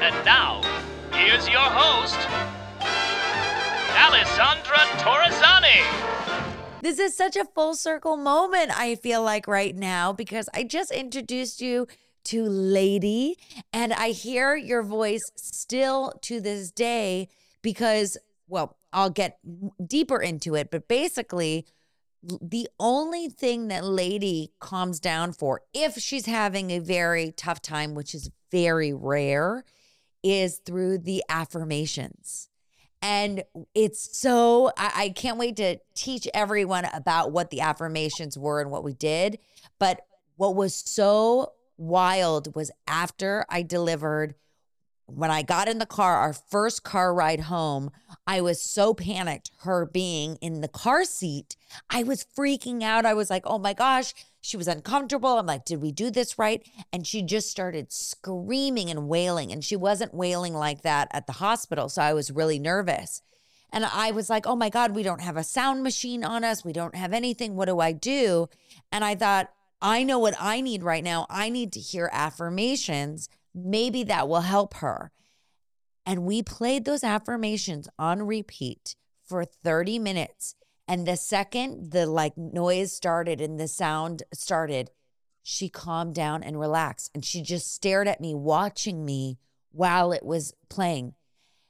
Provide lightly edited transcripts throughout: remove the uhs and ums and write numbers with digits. And now, here's your host, Alessandra Torresani. This is such a full circle moment, I feel like, right now, because I just introduced you to Lady, and I hear your voice still to this day because, well, I'll get deeper into it, but basically the only thing that Lady calms down for, if she's having a very tough time, which is very rare, is through the affirmations. And it's so, I can't wait to teach everyone about what the affirmations were and what we did. But what was so wild was after I delivered, when I got in the car, our first car ride home, I was so panicked, her being in the car seat. I was freaking out. I was like, oh my gosh, she was uncomfortable. I'm like, did we do this right? And she just started screaming and wailing. And she wasn't wailing like that at the hospital. So I was really nervous. And I was like, oh my God, we don't have a sound machine on us. We don't have anything. What do I do? And I thought, I know what I need right now. I need to hear affirmations. Maybe that will help her. And we played those affirmations on repeat for 30 minutes. And the second the noise started and the sound started, she calmed down and relaxed. And she just stared at me, watching me while it was playing.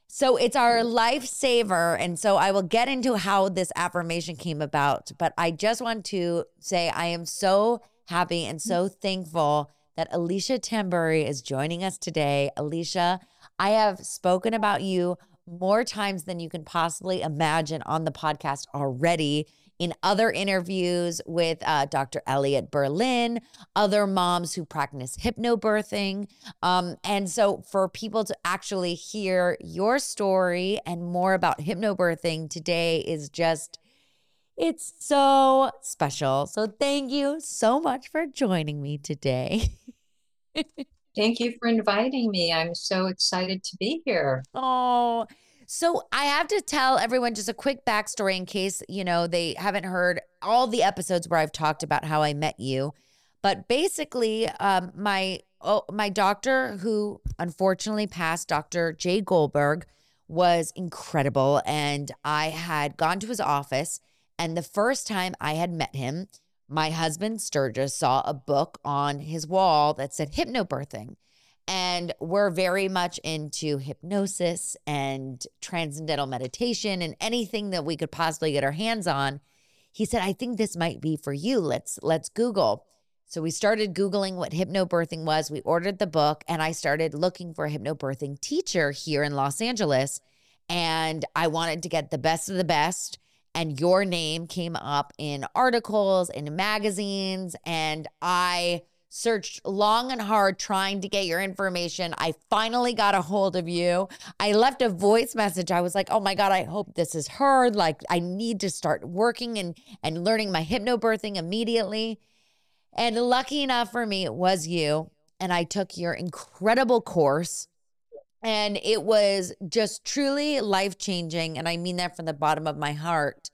So it's our lifesaver. And so I will get into how this affirmation came about. But I just want to say I am so happy and so thankful that Alisha Tamburri is joining us today. Alisha, I have spoken about you more times than you can possibly imagine on the podcast already, in other interviews with Dr. Elliot Berlin, other moms who practice hypnobirthing. And so for people to actually hear your story and more about hypnobirthing today is just, it's so special. So thank you so much for joining me today. Thank you for inviting me. I'm so excited to be here. Oh, so I have to tell everyone just a quick backstory in case, you know, they haven't heard all the episodes where I've talked about how I met you. But basically, my doctor, who unfortunately passed, Dr. Jay Goldberg, was incredible. And I had gone to his office, and the first time I had met him, my husband, Sturgis, saw a book on his wall that said hypnobirthing. And we're very much into hypnosis and transcendental meditation and anything that we could possibly get our hands on. He said, I think this might be for you. Let's Google. So we started Googling what hypnobirthing was. We ordered the book, and I started looking for a hypnobirthing teacher here in Los Angeles. And I wanted to get the best of the best. And your name came up in articles, in magazines, and I searched long and hard trying to get your information. I finally got a hold of you. I left a voice message. I was like, oh my God, I hope this is heard. Like, I need to start working and learning my hypnobirthing immediately. And lucky enough for me, it was you. And I took your incredible course. And it was just truly life-changing. And I mean that from the bottom of my heart,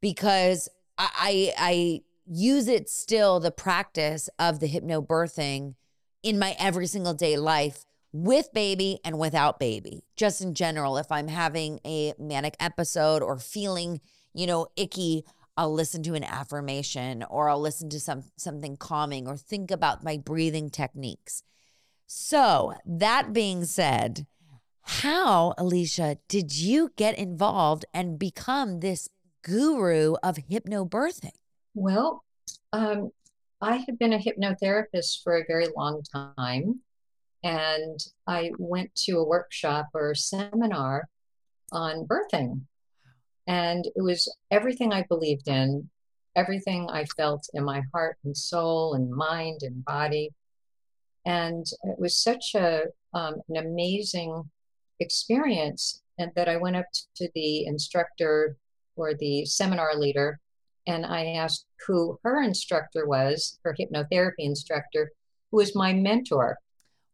because I use it still, the practice of the hypnobirthing, in my every single day life with baby and without baby, just in general. If I'm having a manic episode or feeling, you know, icky, I'll listen to an affirmation, or I'll listen to something calming, or think about my breathing techniques. So that being said, how, Alisha, did you get involved and become this guru of hypnobirthing? Well, I had been a hypnotherapist for a very long time, and I went to a workshop or seminar on birthing, and it was everything I believed in, everything I felt in my heart and soul and mind and body. And it was such an amazing experience, and that I went up to the instructor or the seminar leader, and I asked who her instructor was, her hypnotherapy instructor, who was my mentor.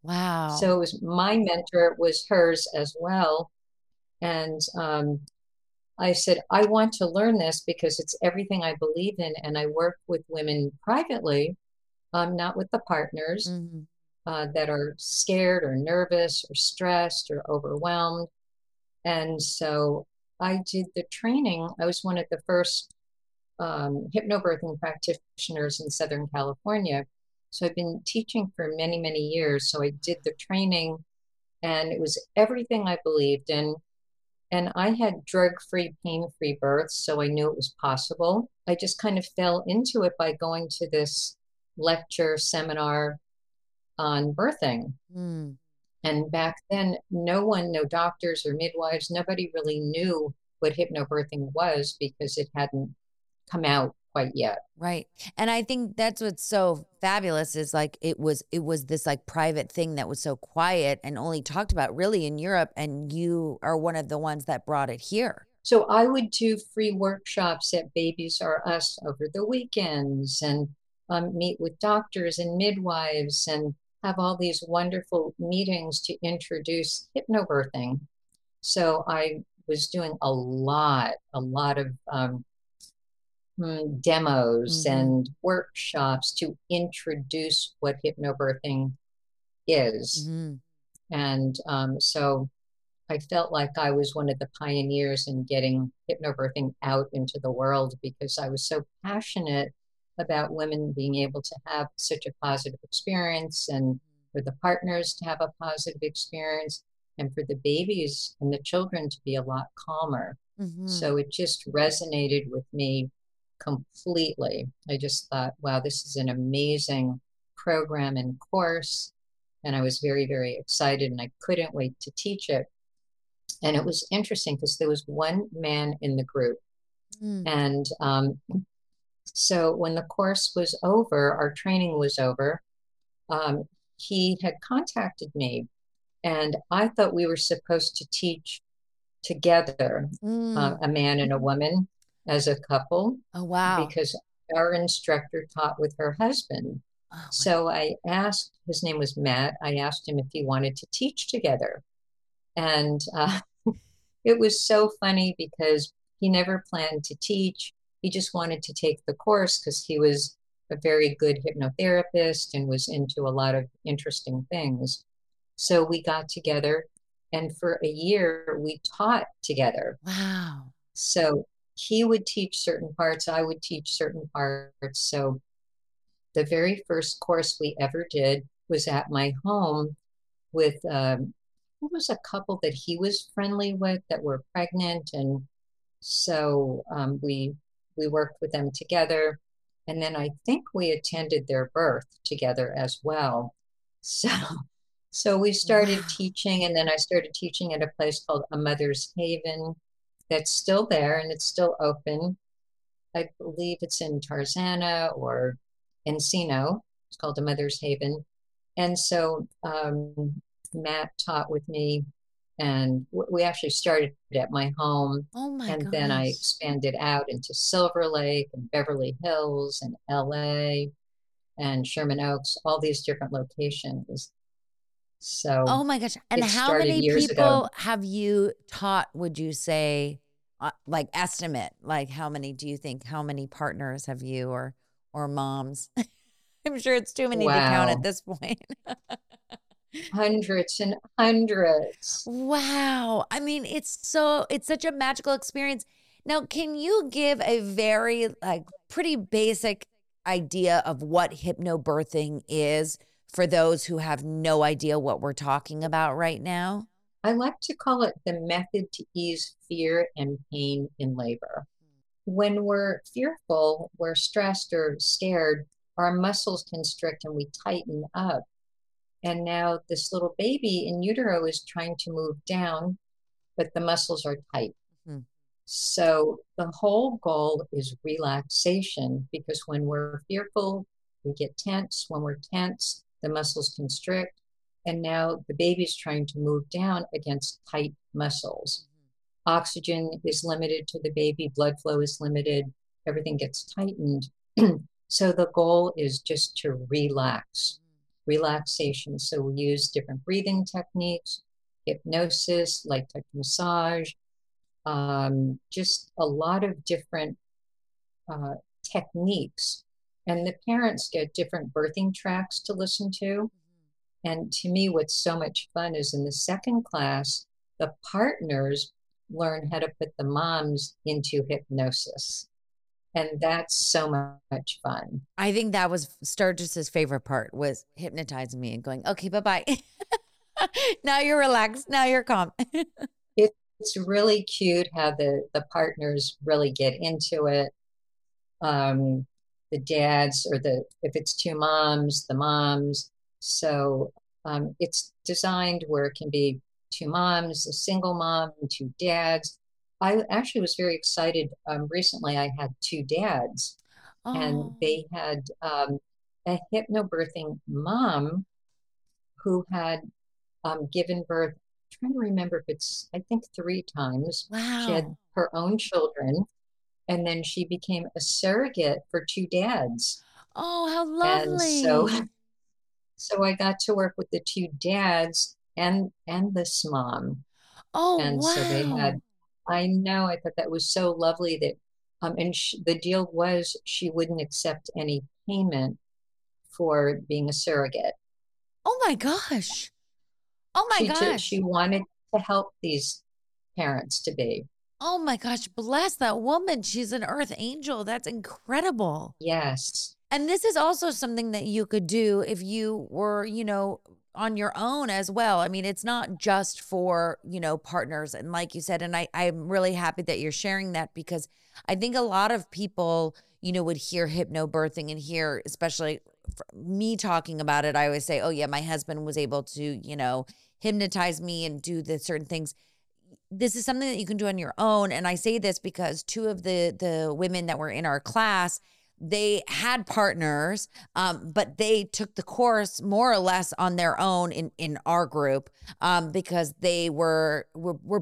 Wow. So it was my mentor was hers as well. And I said, I want to learn this because it's everything I believe in, and I work with women privately, not with the partners. Mm-hmm. that are scared or nervous or stressed or overwhelmed. And so I did the training. I was one of the first hypnobirthing practitioners in Southern California. So I've been teaching for many, many years. So I did the training, and it was everything I believed in. And I had drug-free, pain-free births, so I knew it was possible. I just kind of fell into it by going to this lecture seminar on birthing. Mm. And back then, no doctors or midwives, nobody really knew what hypnobirthing was because it hadn't come out quite yet. Right. And I think that's what's so fabulous is like it was this like private thing that was so quiet and only talked about really in Europe, and you are one of the ones that brought it here. So I would do free workshops at Babies Are Us over the weekends and meet with doctors and midwives and have all these wonderful meetings to introduce hypnobirthing. So I was doing a lot of demos mm-hmm. and workshops to introduce what hypnobirthing is. Mm-hmm. And so I felt like I was one of the pioneers in getting hypnobirthing out into the world because I was so passionate about women being able to have such a positive experience, and for the partners to have a positive experience, and for the babies and the children to be a lot calmer. Mm-hmm. So it just resonated with me completely. I just thought, wow, this is an amazing program and course. And I was very, very excited, and I couldn't wait to teach it. And it was interesting because there was one man in the group. Mm. And so when the course was over, our training was over, he had contacted me, and I thought we were supposed to teach together, a man and a woman as a couple. Oh, wow. Because our instructor taught with her husband. Oh, so I asked, his name was Matt. I asked him if he wanted to teach together. And it was so funny because he never planned to teach. He just wanted to take the course because he was a very good hypnotherapist and was into a lot of interesting things. So we got together, and for a year we taught together. Wow. So he would teach certain parts, I would teach certain parts. So the very first course we ever did was at my home with, it was a couple that he was friendly with that were pregnant. And so we worked with them together. And then I think we attended their birth together as well. So we started teaching, and then I started teaching at a place called A Mother's Haven that's still there, and it's still open. I believe it's in Tarzana or Encino. It's called A Mother's Haven. And so Matt taught with me, and we actually started at my home. Oh my and gosh. Then I expanded out into Silver Lake and Beverly Hills and LA and Sherman Oaks, all these different locations. So oh my gosh. And how many people have you taught, would you say, like estimate, like how many do you think, how many partners have you or moms? I'm sure it's too many to count at this point. Hundreds and hundreds. Wow. I mean, it's such a magical experience. Now, can you give a very like pretty basic idea of what hypnobirthing is for those who have no idea what we're talking about right now? I like to call it the method to ease fear and pain in labor. When we're fearful, we're stressed or scared, our muscles constrict and we tighten up. And now this little baby in utero is trying to move down, but the muscles are tight. Mm-hmm. So the whole goal is relaxation, because when we're fearful, we get tense. When we're tense, the muscles constrict. And now the baby's trying to move down against tight muscles. Mm-hmm. Oxygen is limited to the baby. Blood flow is limited. Everything gets tightened. So the goal is just to relax. Relaxation. So we use different breathing techniques, hypnosis, light touch massage, just a lot of different techniques. And the parents get different birthing tracks to listen to. And to me, what's so much fun is in the second class, the partners learn how to put the moms into hypnosis. And that's so much fun. I think that was Sturgis's favorite part, was hypnotizing me and going, okay, bye-bye. Now you're relaxed. Now you're calm. It's really cute how the partners really get into it. The dads, or if it's two moms, the moms. So it's designed where it can be two moms, a single mom, and two dads. I actually was very excited. Recently, I had two dads, and they had a hypnobirthing mom who had given birth, I'm trying to remember if it's, I think 3 times. Wow. She had her own children, and then she became a surrogate for two dads. Oh, how lovely. And so I got to work with the two dads and this mom. Oh, and wow. So they had, I know, I thought that was so lovely that, and the deal was she wouldn't accept any payment for being a surrogate. Oh my gosh. Oh my gosh. She wanted to help these parents to be. Oh my gosh. Bless that woman. She's an earth angel. That's incredible. Yes. And this is also something that you could do if you were, on your own as well. I mean, it's not just for, partners. And like you said, and I'm really happy that you're sharing that, because I think a lot of people, would hear hypnobirthing and hear, especially me talking about it, I always say, oh yeah, my husband was able to, hypnotize me and do the certain things. This is something that you can do on your own. And I say this because two of the women that were in our class, they had partners, but they took the course more or less on their own in our group, because they were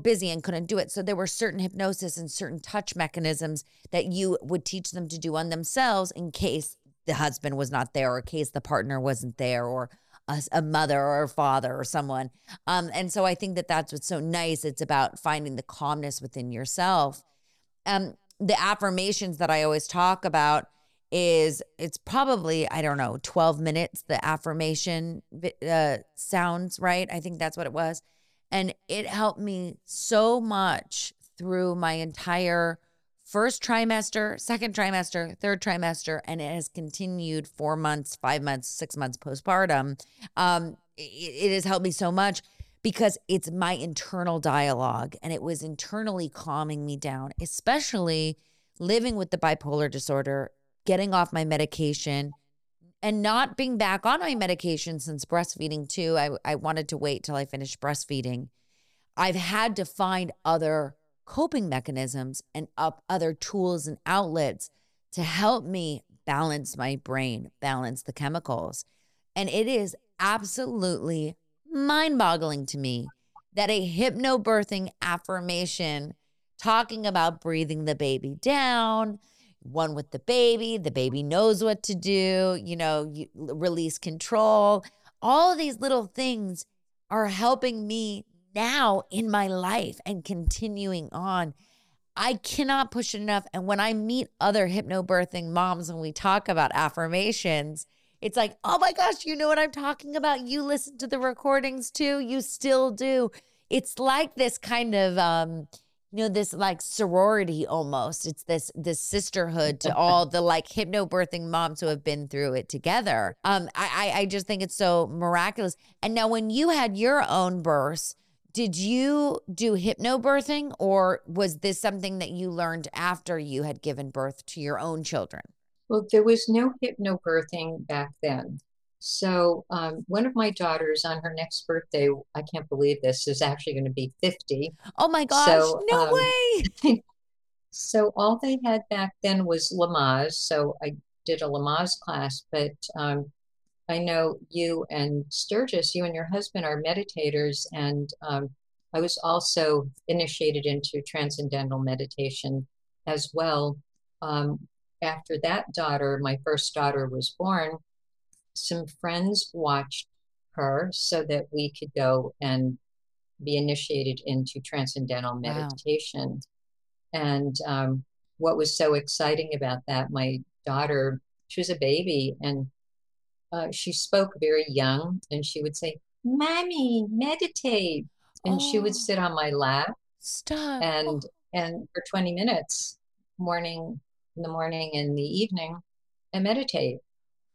busy and couldn't do it. So there were certain hypnosis and certain touch mechanisms that you would teach them to do on themselves in case the husband was not there, or in case the partner wasn't there, or a mother or a father or someone. And so I think that that's what's so nice. It's about finding the calmness within yourself. The affirmations that I always talk about is, it's probably, 12 minutes, the affirmation sounds, right? I think that's what it was. And it helped me so much through my entire first trimester, second trimester, third trimester, and it has continued 4 months, 5 months, 6 months postpartum. It has helped me so much because it's my internal dialogue, and it was internally calming me down, especially living with the bipolar disorder, getting off my medication, and not being back on my medication since breastfeeding too. I wanted to wait till I finished breastfeeding. I've had to find other coping mechanisms and other tools and outlets to help me balance my brain, balance the chemicals. And it is absolutely mind-boggling to me that a hypnobirthing affirmation talking about breathing the baby down, one with the baby knows what to do, you release control, all these little things are helping me now in my life and continuing on. I cannot push it enough. And when I meet other hypnobirthing moms and we talk about affirmations, it's like, oh my gosh, you know what I'm talking about. You listen to the recordings too. You still do. It's like this kind of, this like sorority almost. It's this sisterhood to all the like hypnobirthing moms who have been through it together. I just think it's so miraculous. And now when you had your own births, did you do hypnobirthing, or was this something that you learned after you had given birth to your own children? Well, there was no hypnobirthing back then. So one of my daughters on her next birthday, I can't believe this, is actually going to be 50. Oh my gosh, so, no way. So all they had back then was Lamaze. So I did a Lamaze class, but I know you and Sturgis, you and your husband are meditators, and I was also initiated into transcendental meditation as well. After that daughter, my first daughter was born, some friends watched her so that we could go and be initiated into transcendental meditation. Wow. And what was so exciting about that, my daughter, she was a baby, and she spoke very young, and she would say, "Mommy, meditate." And she would sit on my lap. Stop. And for 20 minutes, in the morning and the evening, and meditate.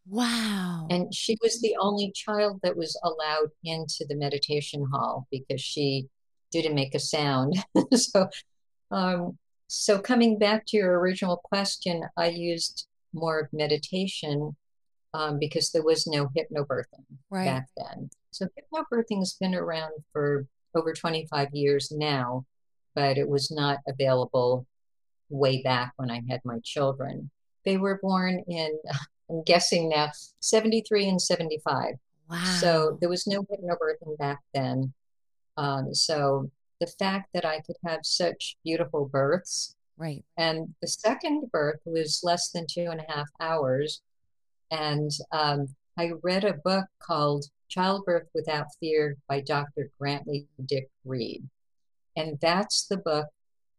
Wow. And she was the only child that was allowed into the meditation hall because she didn't make a sound. So coming back to your original question, I used more of meditation because there was no hypnobirthing back then. So hypnobirthing has been around for over 25 years now, but it was not available way back when I had my children. They were born in, I'm guessing now, 73 and 75. Wow. So there was no hypnobirthing back then. So the fact that I could have such beautiful births. Right. And the second birth was less than 2.5 hours. And I read a book called Childbirth Without Fear by Dr. Grantly Dick Read. And that's the book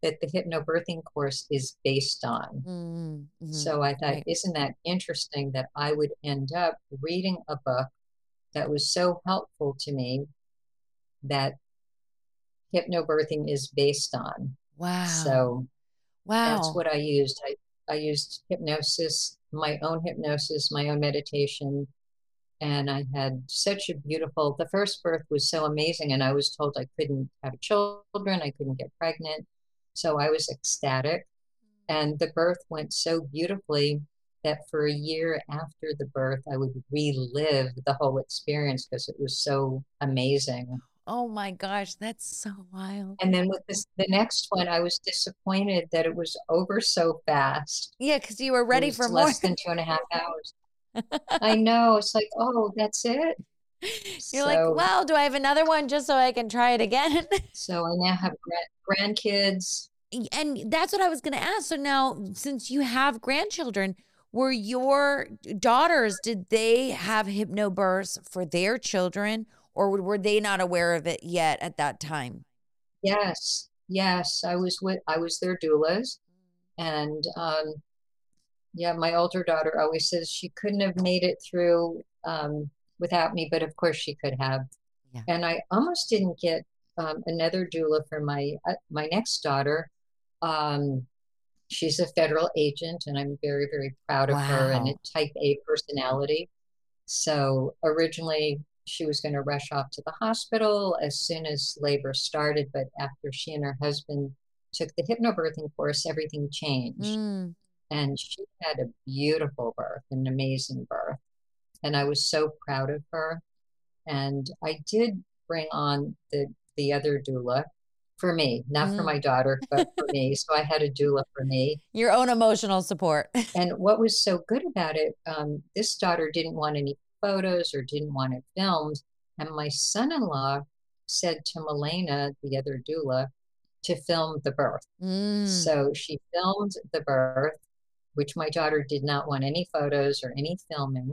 that the hypnobirthing course is based on. Mm-hmm. So I thought, isn't that interesting that I would end up reading a book that was so helpful to me that hypnobirthing is based on. Wow. So that's what I used. I used hypnosis, my own hypnosis, my own meditation. And I had such a beautiful, the first birth was so amazing. And I was told I couldn't have children. I couldn't get pregnant. So I was ecstatic. And the birth went so beautifully that for a year after the birth, I would relive the whole experience because it was so amazing. Oh my gosh, that's so wild. And then with this, the next one, I was disappointed that it was over so fast. Yeah, because you were ready for more. Less than 2.5 hours. I know. It's like, oh, that's it. You're like, well, do I have another one just so I can try it again? So I now have grandkids. And that's what I was going to ask. So now, since you have grandchildren, were your daughters, did they have hypnobirths for their children, or were they not aware of it yet at that time? Yes. Yes. I was their doulas. And, yeah, my older daughter always says she couldn't have made it through without me, but of course she could have. Yeah. And I almost didn't get another doula for my next daughter. She's a federal agent, and I'm very, very proud of her, and a type A personality. So originally she was going to rush off to the hospital as soon as labor started, but after she and her husband took the hypnobirthing course, everything changed. Mm. And she had a beautiful birth, an amazing birth. And I was so proud of her. And I did bring on the other doula for me, not for my daughter, but for me. So I had a doula for me. Your own emotional support. And what was so good about it, this daughter didn't want any photos or didn't want it filmed. And my son-in-law said to Malena, the other doula, to film the birth. Mm. So she filmed the birth, which my daughter did not want any photos or any filming.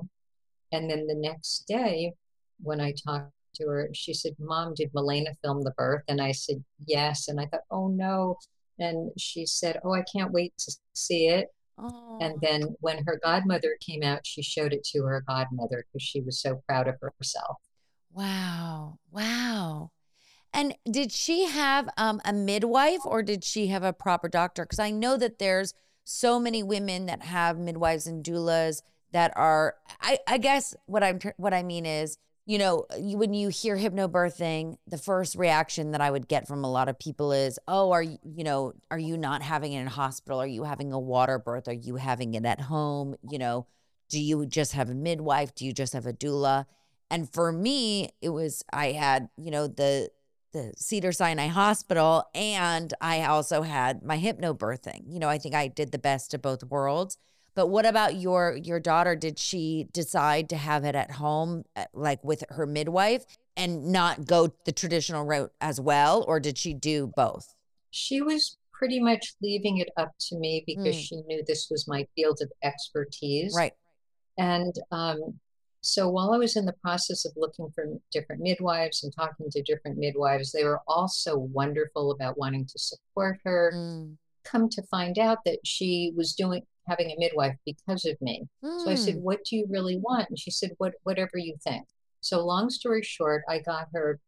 And then the next day, when I talked to her, she said, "Mom, did Malena film the birth?" And I said, "Yes." And I thought, "Oh no." And she said, "Oh, I can't wait to see it." Oh. And then when her godmother came out, she showed it to her godmother because she was so proud of herself. Wow. Wow. And did she have a midwife, or did she have a proper doctor? Because I know that there's so many women that have midwives and doulas that are, I guess what I mean is, you know, when you hear hypnobirthing, the first reaction that I would get from a lot of people is, oh, are you not having it in a hospital? Are you having a water birth? Are you having it at home? You know, do you just have a midwife? Do you just have a doula? And for me, it was, I had, you know, the Cedars-Sinai hospital, and I also had my hypnobirthing. You know, I think I did the best of both worlds. But what about your daughter? Did she decide to have it at home, like with her midwife, and not go the traditional route as well? Or did she do both? She was pretty much leaving it up to me because she knew this was my field of expertise. Right. And so while I was in the process of looking for different midwives and talking to different midwives, they were all so wonderful about wanting to support her. Come to find out that she was doing having a midwife because of me. So I said, what do you really want? And she said, whatever you think. So long story short, I got her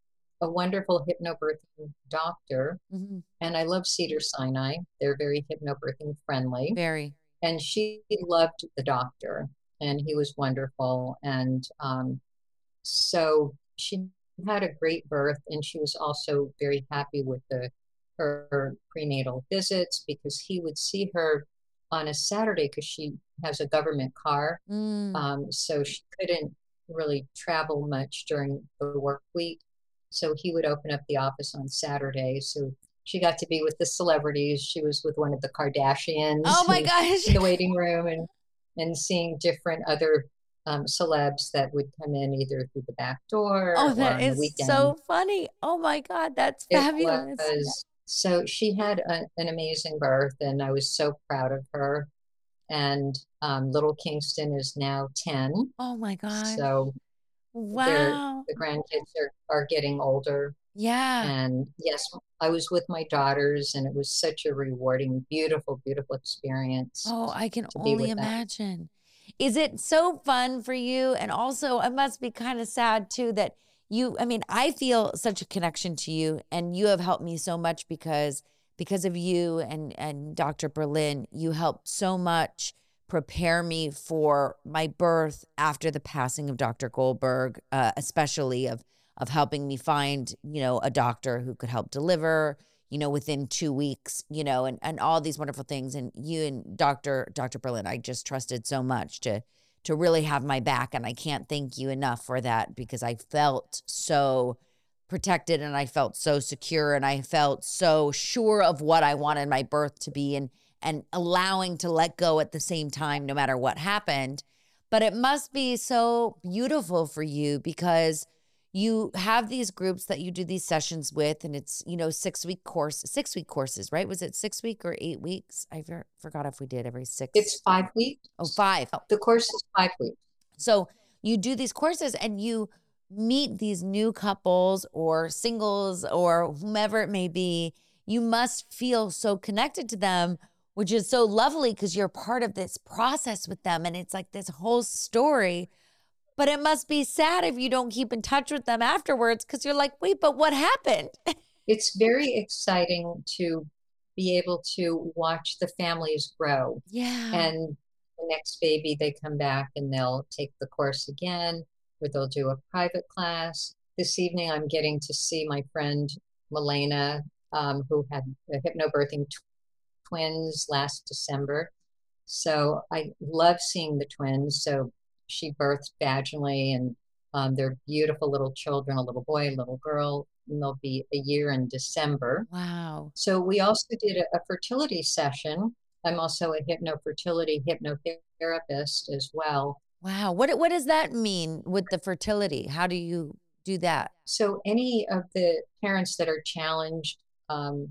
a wonderful hypnobirthing doctor. Mm-hmm. And I love Cedars-Sinai. They're very hypnobirthing friendly. Very. And she loved the doctor and he was wonderful. And so she had a great birth, and she was also very happy with her prenatal visits, because he would see her on a Saturday because she has a government car. So she couldn't really travel much during the work week. So he would open up the office on Saturday. So she got to be with the celebrities. She was with one of the Kardashians. Oh my gosh. In the waiting room, and seeing different other celebs that would come in either through the back door. Oh, that is so funny. Oh my God. That's fabulous. So she had an amazing birth, and I was so proud of her. And little Kingston is now 10. Oh my God. So wow. The grandkids are getting older. Yeah. And yes, I was with my daughters, and it was such a rewarding, beautiful, beautiful experience. Oh, I can only imagine. Is it so fun for you? And also, it must be kind of sad too that I feel such a connection to you, and you have helped me so much because of you and Dr. Berlin. You helped so much prepare me for my birth after the passing of Dr. Goldberg, especially of helping me find, a doctor who could help deliver, within 2 weeks, and all these wonderful things. And you and Dr. Berlin, I just trusted so much to really have my back. And I can't thank you enough for that, because I felt so protected, and I felt so secure, and I felt so sure of what I wanted my birth to be, and allowing to let go at the same time, no matter what happened. But it must be so beautiful for you, because you have these groups that you do these sessions with, and it's, 6-week courses, right? Was it 6 weeks or 8 weeks? I forgot if we did every 6. It's 5 weeks. Oh, 5. The course is 5 weeks. So you do these courses, and you meet these new couples or singles or whomever it may be. You must feel so connected to them, which is so lovely, because you're part of this process with them. And it's like this whole story. But it must be sad if you don't keep in touch with them afterwards, because you're like, wait, but what happened? It's very exciting to be able to watch the families grow. Yeah. And the next baby, they come back and they'll take the course again, or they'll do a private class. This evening, I'm getting to see my friend Malena, who had the hypnobirthing twins last December. So I love seeing the twins. So she birthed vaginally, and they're beautiful little children, a little boy, a little girl, and they'll be a year in December. Wow. So we also did a fertility session. I'm also a hypnotherapist as well. Wow. What does that mean with the fertility? How do you do that? So any of the parents that are challenged with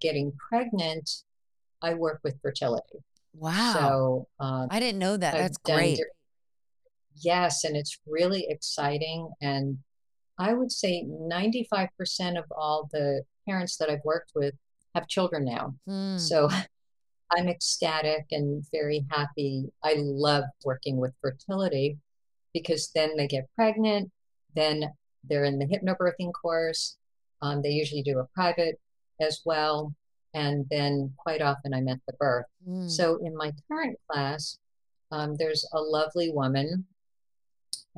getting pregnant, I work with fertility. Wow. So I didn't know that. That's great. Yes. And it's really exciting. And I would say 95% of all the parents that I've worked with have children now. So I'm ecstatic and very happy. I love working with fertility, because then they get pregnant. Then they're in the hypnobirthing course. They usually do a private as well. And then quite often I'm at the birth. So in my current class, there's a lovely woman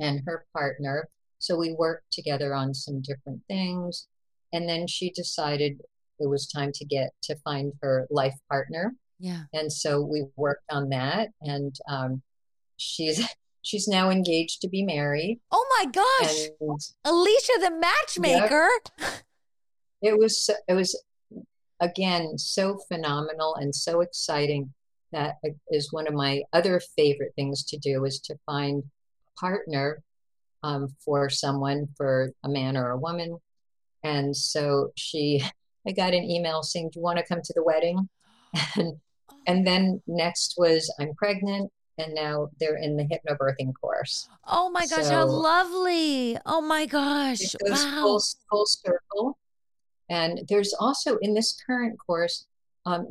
and her partner. So we worked together on some different things. And then she decided it was time to find her life partner. Yeah. And so we worked on that. And she's now engaged to be married. Oh my gosh. And Alisha, the matchmaker. Yep. It was again, so phenomenal and so exciting. That is one of my other favorite things to do, is to find a partner for someone, for a man or a woman. And so I got an email saying, do you want to come to the wedding? And then next was, I'm pregnant, and now they're in the hypnobirthing course. Oh my gosh, how lovely. Oh my gosh. It goes full circle. And there's also in this current course,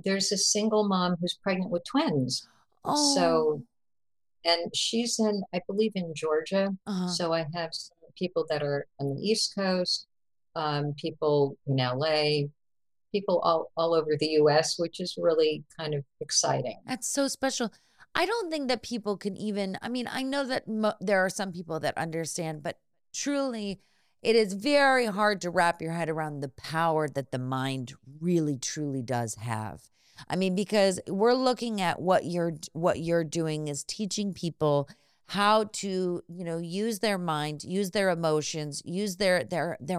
There's a single mom who's pregnant with twins. Oh. So, and she's in, I believe, in Georgia. Uh-huh. So I have some people that are on the East Coast, people in LA, people all over the US, which is really kind of exciting. That's so special. I don't think that people can even, I mean, I know that there are some people that understand, but truly it is very hard to wrap your head around the power that the mind really, truly does have. I mean, because we're looking at what you're doing is teaching people how to, you know, use their mind, use their emotions, use their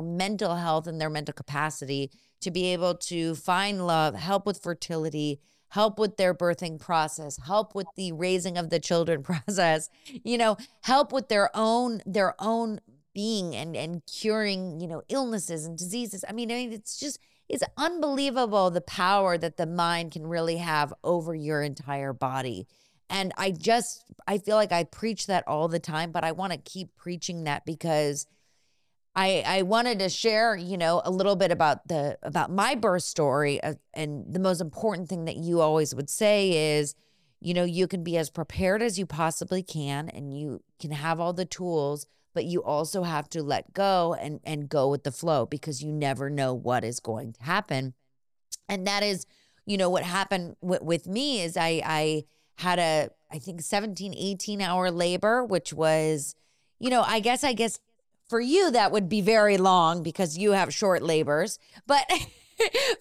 mental health and their mental capacity to be able to find love, help with fertility, help with their birthing process, help with the raising of the children process, you know, help with their own being and curing, you know, illnesses and diseases. I mean, it's unbelievable the power that the mind can really have over your entire body. And I feel like I preach that all the time, but I want to keep preaching that because I wanted to share, you know, a little bit about my birth story, and the most important thing that you always would say is, you know, you can be as prepared as you possibly can, and you can have all the tools, but you also have to let go and go with the flow, because you never know what is going to happen. And that is, you know, what happened with me is I had a, I think 17, 18 hour labor, which was, you know, I guess for you, that would be very long because you have short labors, but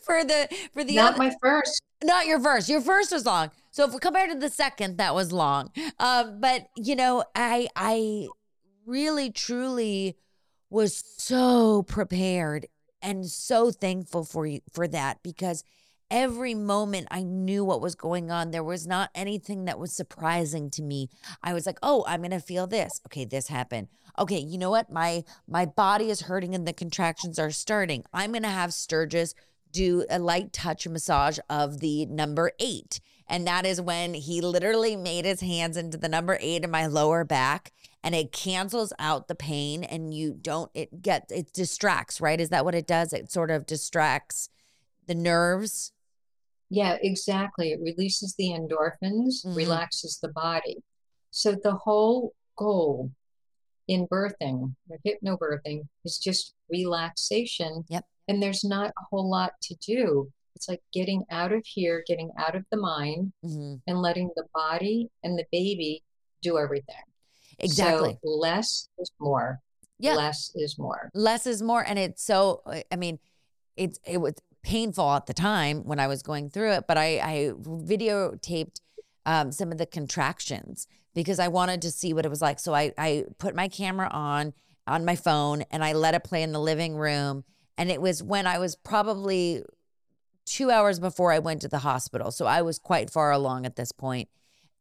for the not other, my first, not your first, your first was long. So if we compare to the second, that was long. But you know, I really truly was so prepared and so thankful for you for that, because every moment I knew what was going on. There was not anything that was surprising to me. I was like, oh, I'm going to feel this. Okay, this happened. Okay, you know what? My body is hurting and the contractions are starting. I'm going to have Sturgis do a light touch massage of the number 8. And that is when he literally made his hands into the number 8 in my lower back, and it cancels out the pain, and it distracts, right? Is that what it does? It sort of distracts the nerves. Yeah, exactly. It releases the endorphins, mm-hmm. relaxes the body. So the whole goal in birthing, or hypnobirthing, is just relaxation. Yep. And there's not a whole lot to do. It's like getting out of here, getting out of the mind, mm-hmm. and letting the body and the baby do everything. Exactly. So less is more. Yeah. Less is more. Less is more. And it's so, I mean, it was painful at the time when I was going through it, but I videotaped some of the contractions because I wanted to see what it was like. So I put my camera on my phone and I let it play in the living room. And it was when I was probably 2 hours before I went to the hospital. So I was quite far along at this point.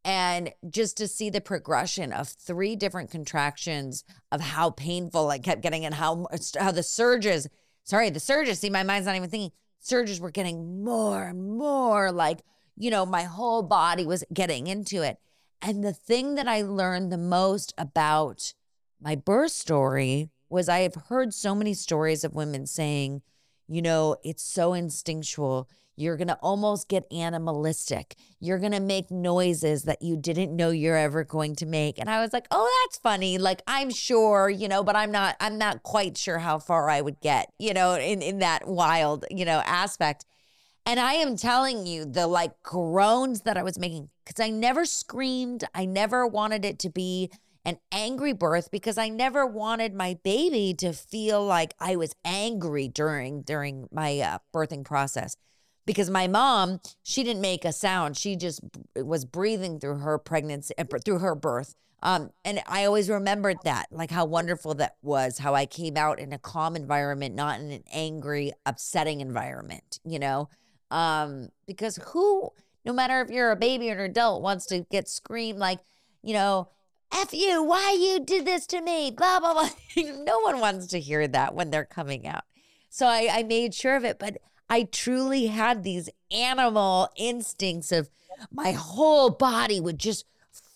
And just to see the progression of 3 different contractions, of how painful I kept getting and how the surges, see, my mind's not even thinking. Surges were getting more and more, like, you know, my whole body was getting into it. And the thing that I learned the most about my birth story was I have heard so many stories of women saying, you know, it's so instinctual. You're going to almost get animalistic. You're going to make noises that you didn't know you're ever going to make. And I was like, oh, that's funny. Like, I'm sure, you know, but I'm not quite sure how far I would get, you know, in that wild, you know, aspect. And I am telling you, the like groans that I was making, because I never screamed. I never wanted it to be an angry birth, because I never wanted my baby to feel like I was angry during my birthing process. Because my mom, she didn't make a sound. She just was breathing through her pregnancy, through her birth. And I always remembered that, like how wonderful that was, how I came out in a calm environment, not in an angry, upsetting environment, you know? Because who, no matter if you're a baby or an adult, wants to get screamed like, you know, F you, why you did this to me, blah, blah, blah. No one wants to hear that when they're coming out. So I made sure of it, but I truly had these animal instincts of my whole body would just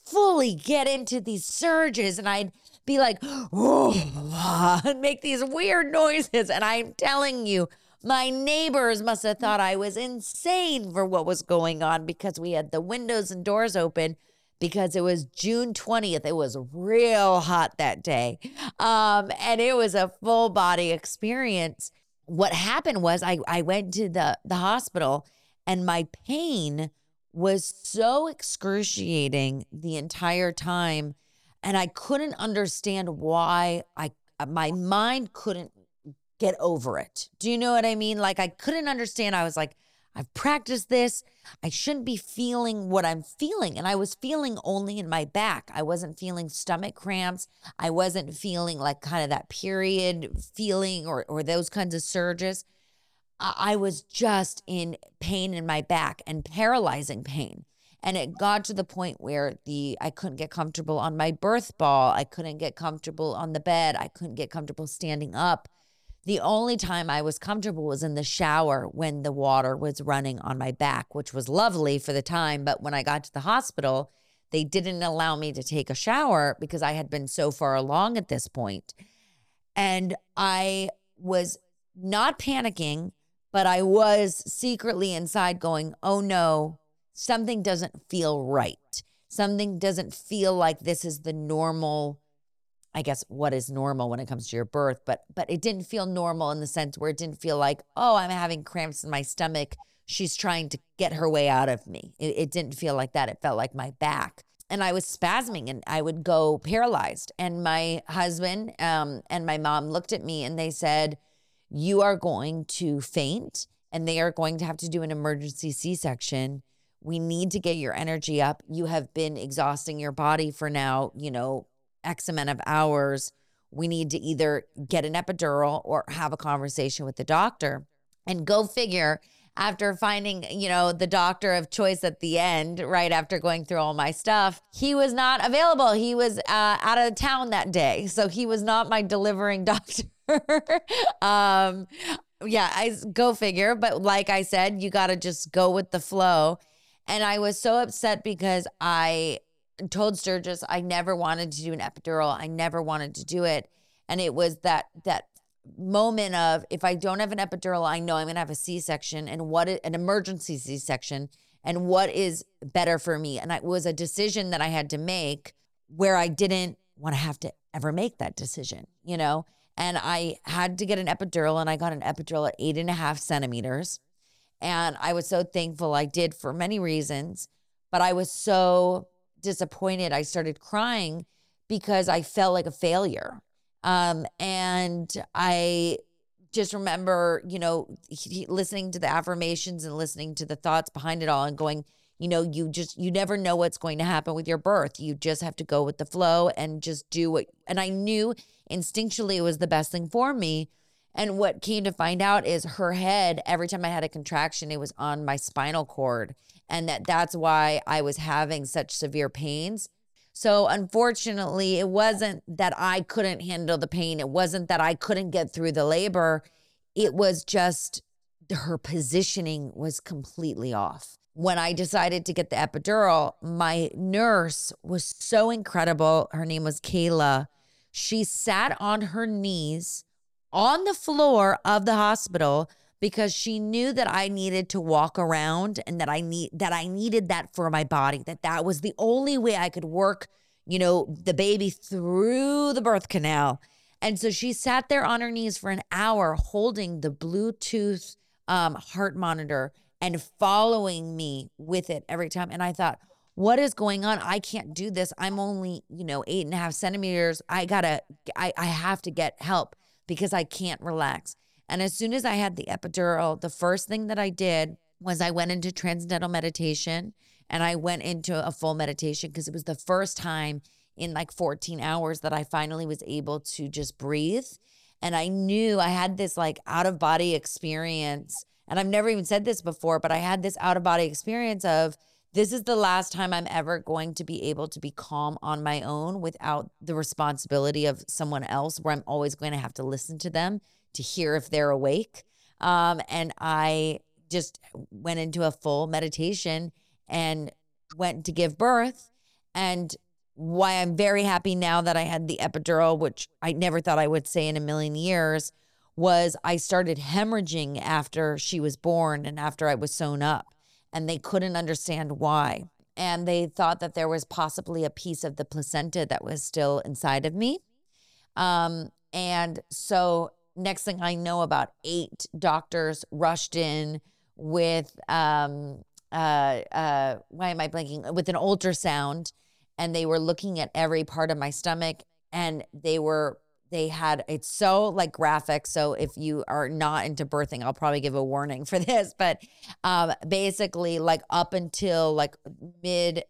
fully get into these surges, and I'd be like, oh, and make these weird noises. And I'm telling you, My neighbors must have thought I was insane for what was going on because we had the windows and doors open because it was June 20th. It was real hot that day. And it was a full body experience. What happened was I went to the hospital and my pain was so excruciating the entire time. And I couldn't understand why my mind couldn't get over it. Do you know what I mean? Like I couldn't understand. I was like, I've practiced this. I shouldn't be feeling what I'm feeling. And I was feeling only in my back. I wasn't feeling stomach cramps. I wasn't feeling like kind of that period feeling or those kinds of surges. I was just in pain in my back and paralyzing pain. And it got to the point where I couldn't get comfortable on my birth ball. I couldn't get comfortable on the bed. I couldn't get comfortable standing up. The only time I was comfortable was in the shower when the water was running on my back, which was lovely for the time. But when I got to the hospital, they didn't allow me to take a shower because I had been so far along at this point. And I was not panicking, but I was secretly inside going, oh no, something doesn't feel right. Something doesn't feel like this is the normal, I guess, what is normal when it comes to your birth, but it didn't feel normal in the sense where it didn't feel like, oh, I'm having cramps in my stomach. She's trying to get her way out of me. It didn't feel like that. It felt like my back. And I was spasming and I would go paralyzed. And my husband and my mom looked at me and they said, you are going to faint and they are going to have to do an emergency C-section. We need to get your energy up. You have been exhausting your body for now, X amount of hours. We need to either get an epidural or have a conversation with the doctor. And go figure, after finding, the doctor of choice at the end, right after going through all my stuff, he was not available. He was out of town that day. So he was not my delivering doctor. Go figure. But like I said, you got to just go with the flow. And I was so upset because I told Sturgis I never wanted to do an epidural. I never wanted to do it. And it was that moment of, if I don't have an epidural, I know I'm going to have a C-section and an emergency C-section, and what is better for me. And it was a decision that I had to make where I didn't want to have to ever make that decision, And I had to get an epidural, and I got an epidural at 8.5 centimeters. And I was so thankful I did, for many reasons, but I was so disappointed. I started crying because I felt like a failure. And I just remember, listening to the affirmations and listening to the thoughts behind it all and going, you never know what's going to happen with your birth. You just have to go with the flow and just do what. And I knew instinctually it was the best thing for me. And what came to find out is her head, every time I had a contraction, it was on my spinal cord. And that's why I was having such severe pains. So unfortunately, it wasn't that I couldn't handle the pain. It wasn't that I couldn't get through the labor. It was just her positioning was completely off. When I decided to get the epidural, my nurse was so incredible. Her name was Kayla. She sat on her knees on the floor of the hospital because she knew that I needed to walk around and that I needed that for my body, that was the only way I could work, the baby through the birth canal. And so she sat there on her knees for an hour holding the Bluetooth heart monitor and following me with it every time. And I thought, what is going on? I can't do this. I'm only, 8.5 centimeters. I have to get help because I can't relax. And as soon as I had the epidural, the first thing that I did was I went into transcendental meditation, and I went into a full meditation because it was the first time in like 14 hours that I finally was able to just breathe. And I knew I had this like out of body experience. And I've never even said this before, but I had this out of body experience of, this is the last time I'm ever going to be able to be calm on my own without the responsibility of someone else, where I'm always going to have to listen to them to hear if they're awake. And I just went into a full meditation and went to give birth. And why I'm very happy now that I had the epidural, which I never thought I would say in a million years, was I started hemorrhaging after she was born and after I was sewn up, and they couldn't understand why. And they thought that there was possibly a piece of the placenta that was still inside of me. And so next thing I know, about 8 doctors rushed in with, why am I blanking? With an ultrasound, and they were looking at every part of my stomach, and they had, it's so like graphic. So if you are not into birthing, I'll probably give a warning for this, but basically like up until like mid,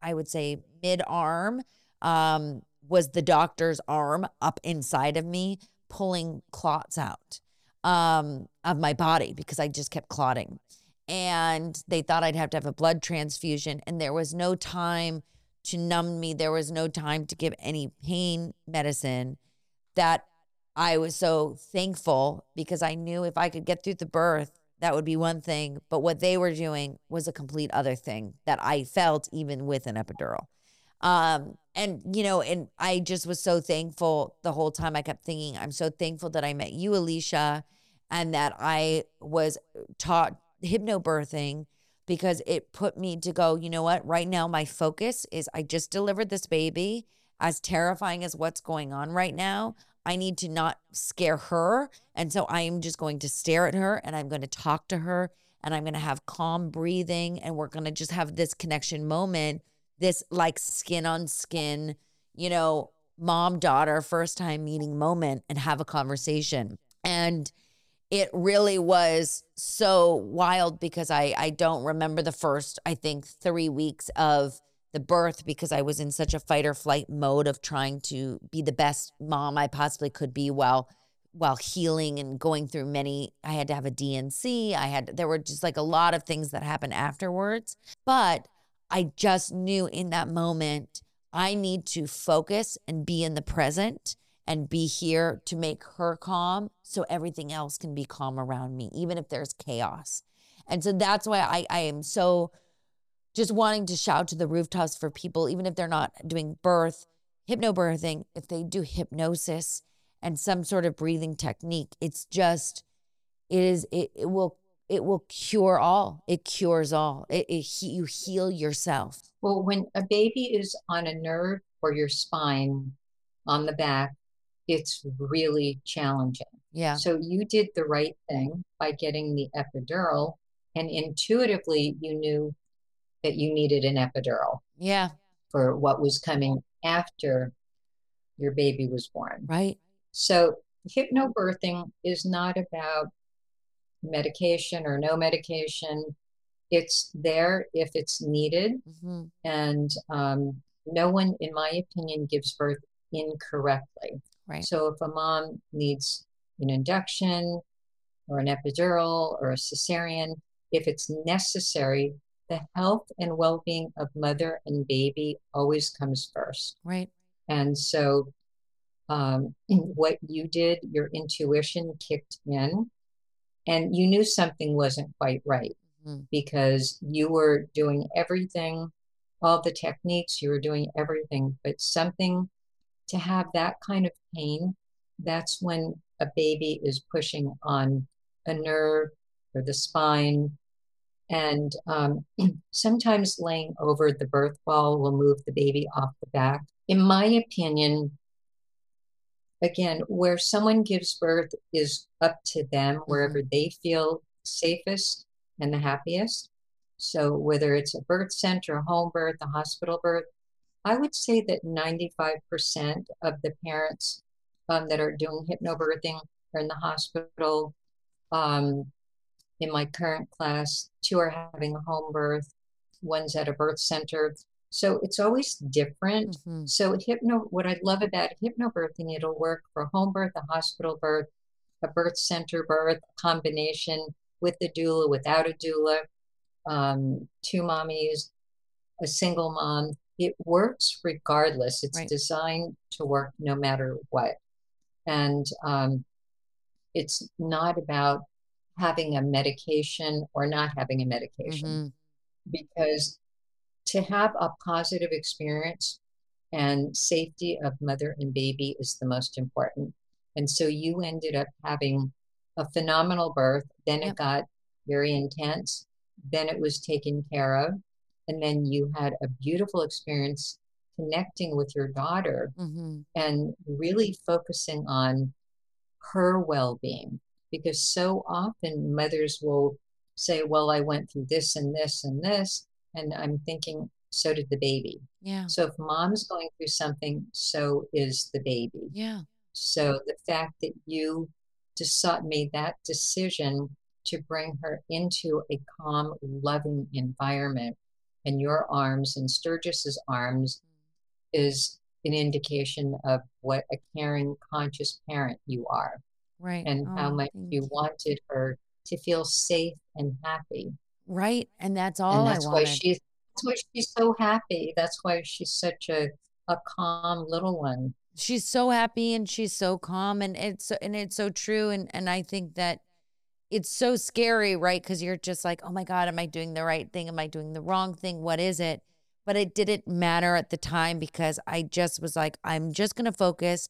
I would say mid arm, was the doctor's arm up inside of me, pulling clots out of my body because I just kept clotting. And they thought I'd have to have a blood transfusion, and there was no time to numb me. There was no time to give any pain medicine. That I was so thankful, because I knew if I could get through the birth, that would be one thing. But what they were doing was a complete other thing that I felt even with an epidural. And I just was so thankful the whole time. I kept thinking, I'm so thankful that I met you, Alisha, and that I was taught hypnobirthing, because it put me to go, you know what, right now my focus is I just delivered this baby. As terrifying as what's going on right now, I need to not scare her. And so I am just going to stare at her, and I'm going to talk to her, and I'm going to have calm breathing, and we're going to just have this connection moment, this like skin on skin, mom-daughter first time meeting moment, and have a conversation. And it really was so wild, because I don't remember the first, I think, 3 weeks of the birth, because I was in such a fight or flight mode of trying to be the best mom I possibly could be while healing and going through many, I had to have a DNC. There were just like a lot of things that happened afterwards, but I just knew in that moment, I need to focus and be in the present and be here to make her calm so everything else can be calm around me, even if there's chaos. And so that's why I am so just wanting to shout to the rooftops for people, even if they're not doing birth, hypnobirthing, if they do hypnosis and some sort of breathing technique, it will cure all. It cures all. You heal yourself. Well, when a baby is on a nerve or your spine on the back, it's really challenging. Yeah. So you did the right thing by getting the epidural, and intuitively you knew that you needed an epidural. Yeah. For what was coming after your baby was born. Right. So hypnobirthing is not about medication or no medication. It's there if it's needed. Mm-hmm. And no one, in my opinion, gives birth incorrectly. Right. So if a mom needs an induction or an epidural or a cesarean, if it's necessary, the health and well-being of mother and baby always comes first. Right. And so what you did, your intuition kicked in, and you knew something wasn't quite right, mm-hmm. because you were doing everything, all the techniques, you were doing everything, but something to have that kind of pain, that's when a baby is pushing on a nerve or the spine. And sometimes laying over the birth ball will move the baby off the back. In my opinion, again, where someone gives birth is up to them, wherever they feel safest and the happiest. So whether it's a birth center, a home birth, a hospital birth, I would say that 95% of the parents that are doing hypnobirthing are in the hospital. In my current class, 2 are having a home birth, 1's at a birth center. So it's always different. Mm-hmm. So what I love about hypnobirthing, it'll work for home birth, a hospital birth, a birth center birth, combination with the doula, without a doula, 2 mommies, a single mom. It works regardless. It's designed to work no matter what. And it's not about having a medication or not having a medication, mm-hmm. because to have a positive experience and safety of mother and baby is the most important. And so you ended up having a phenomenal birth. Then it got very intense. Then it was taken care of. And then you had a beautiful experience connecting with your daughter and really focusing on her well-being. Because so often mothers will say, well, I went through this and this and this. And I'm thinking, so did the baby. Yeah. So if mom's going through something, so is the baby. Yeah. So the fact that you made that decision to bring her into a calm, loving environment in your arms, in Sturgis's arms, is an indication of what a caring, conscious parent you are. Right. And how much you wanted her to feel safe and happy. Right. And that's all I wanted. That's why she's so happy. That's why she's such a calm little one. She's so happy and she's so calm, and it's so true. And I think that it's so scary, right? Because you're just like, oh my God, am I doing the right thing? Am I doing the wrong thing? What is it? But it didn't matter at the time, because I just was like, I'm just going to focus.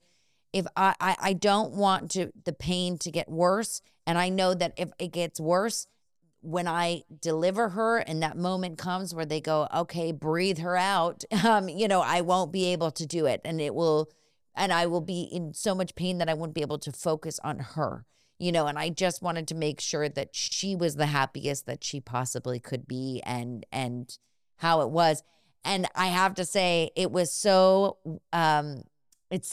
If I don't want the pain to get worse. And I know that if it gets worse, when I deliver her and that moment comes where they go, okay, breathe her out, I won't be able to do it. And I will be in so much pain that I wouldn't be able to focus on her, and I just wanted to make sure that she was the happiest that she possibly could be, and how it was. And I have to say, it was so,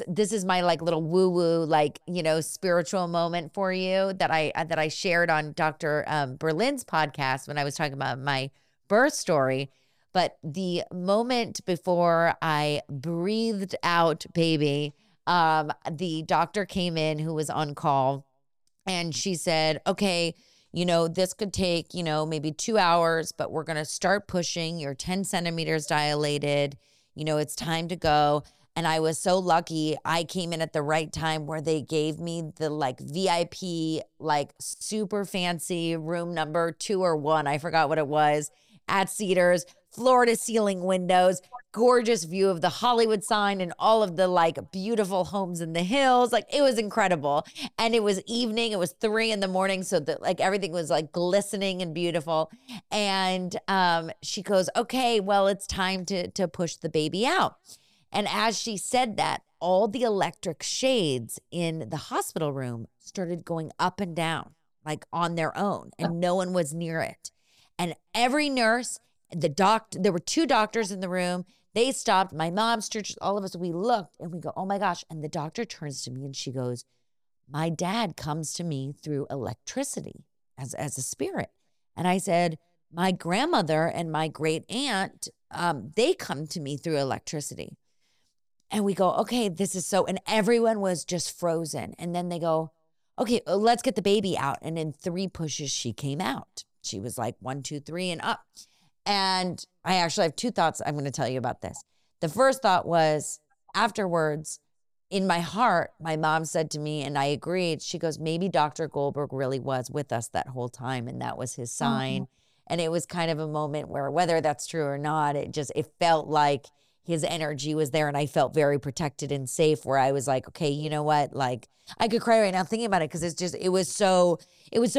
this is my like little woo-woo, spiritual moment for you that I shared on Dr. Berlin's podcast when I was talking about my birth story. But the moment before I breathed out baby, the doctor came in who was on call, and she said, okay, this could take, maybe 2 hours, but we're going to start pushing. You're 10 centimeters dilated. It's time to go. And I was so lucky. I came in at the right time where they gave me the VIP, super fancy room number 2 or 1. I forgot what it was, at Cedars, floor to ceiling windows, gorgeous view of the Hollywood sign and all of the beautiful homes in the hills. It was incredible. And it was evening. It was 3 in the morning. So that everything was glistening and beautiful. And she goes, okay, well, it's time to push the baby out. And as she said that, all the electric shades in the hospital room started going up and down, on their own, and no one was near it. And every nurse, there were 2 doctors in the room. They stopped. My mom, Sturgis, all of us, we looked and we go, oh my gosh. And the doctor turns to me and she goes, my dad comes to me through electricity as a spirit. And I said, my grandmother and my great aunt, they come to me through electricity. And we go, okay, this is so, and everyone was just frozen. And then they go, okay, let's get the baby out. And in 3 pushes, she came out. She was 1, 2, 3 and up. And I actually have 2 thoughts I'm going to tell you about this. The first thought was, afterwards, in my heart, my mom said to me, and I agreed, she goes, maybe Dr. Goldberg really was with us that whole time. And that was his sign. And it was kind of a moment where, whether that's true or not, it felt like his energy was there, and I felt very protected and safe, where I was like, okay, you know what? I could cry right now thinking about it, because it was so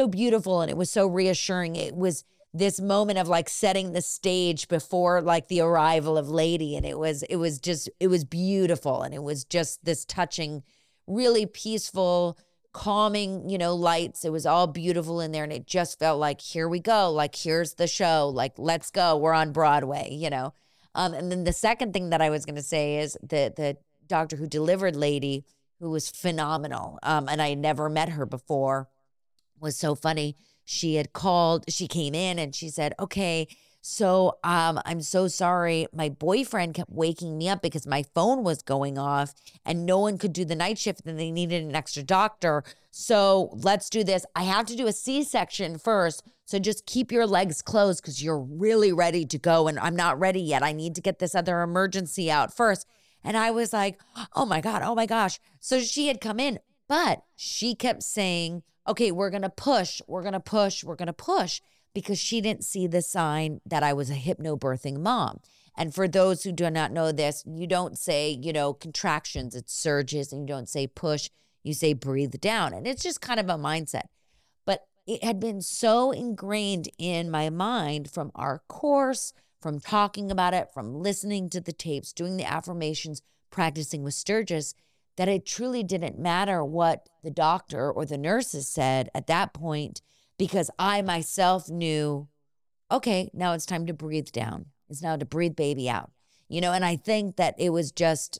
beautiful, and it was so reassuring. It was this moment of setting the stage before the arrival of Lady. And it was beautiful. And it was just this touching, really peaceful, calming, lights. It was all beautiful in there. And it just felt like, here we go. Here's the show. Let's go. We're on Broadway, And then the second thing that I was going to say is the doctor who delivered Lady, who was phenomenal, and I had never met her before, was so funny. She had called, she came in and she said, okay, so I'm so sorry. My boyfriend kept waking me up because my phone was going off and no one could do the night shift, and they needed an extra doctor. So let's do this. I have to do a C-section first. So just keep your legs closed because you're really ready to go. And I'm not ready yet. I need to get this other emergency out first. And I was like, oh my God, oh my gosh. So she had come in, but she kept saying, okay, we're going to push, we're going to push, we're going to push, because she didn't see the sign that I was a hypnobirthing mom. And for those who do not know this, you don't say, contractions, it's surges, and you don't say push, You say breathe down. And it's just kind of a mindset. But it had been so ingrained in my mind from our course, from talking about it, from listening to the tapes, doing the affirmations, practicing with Sturgis, that it truly didn't matter what the doctor or the nurses said at that point, because I myself knew, okay, now it's time to breathe down. It's now to breathe baby out. You know, and I think that it was just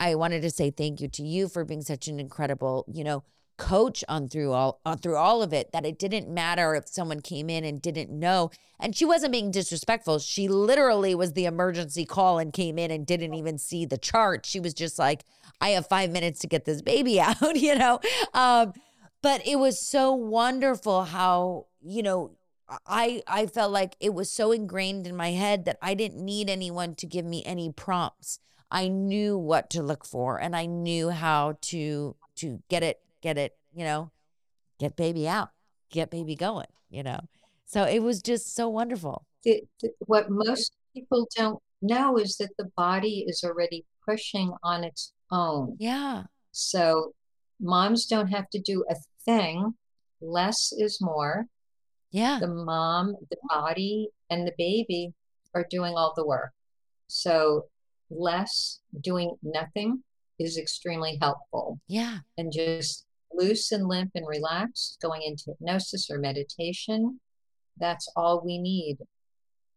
I wanted to say thank you to you for being such an incredible, you know, coach through all of it, that it didn't matter if someone came in and didn't know. And she wasn't being disrespectful. She literally was the emergency call and came in and didn't even see the chart. She was just like, I have 5 minutes to get this baby out, you know. But it was so wonderful how, you know, I felt like it was so ingrained in my head that I didn't need anyone to give me any prompts. I knew what to look for, and I knew how to get it, you know, get baby out, get baby going, you know. So it was just so wonderful. What most people don't know is that the body is already pushing on its own. Yeah. So moms don't have to do a thing. Less is more. Yeah. The mom, the body, and the baby are doing all the work. So less, doing nothing, is extremely helpful. Yeah. And just loose and limp and relaxed, going into hypnosis or meditation, that's all we need.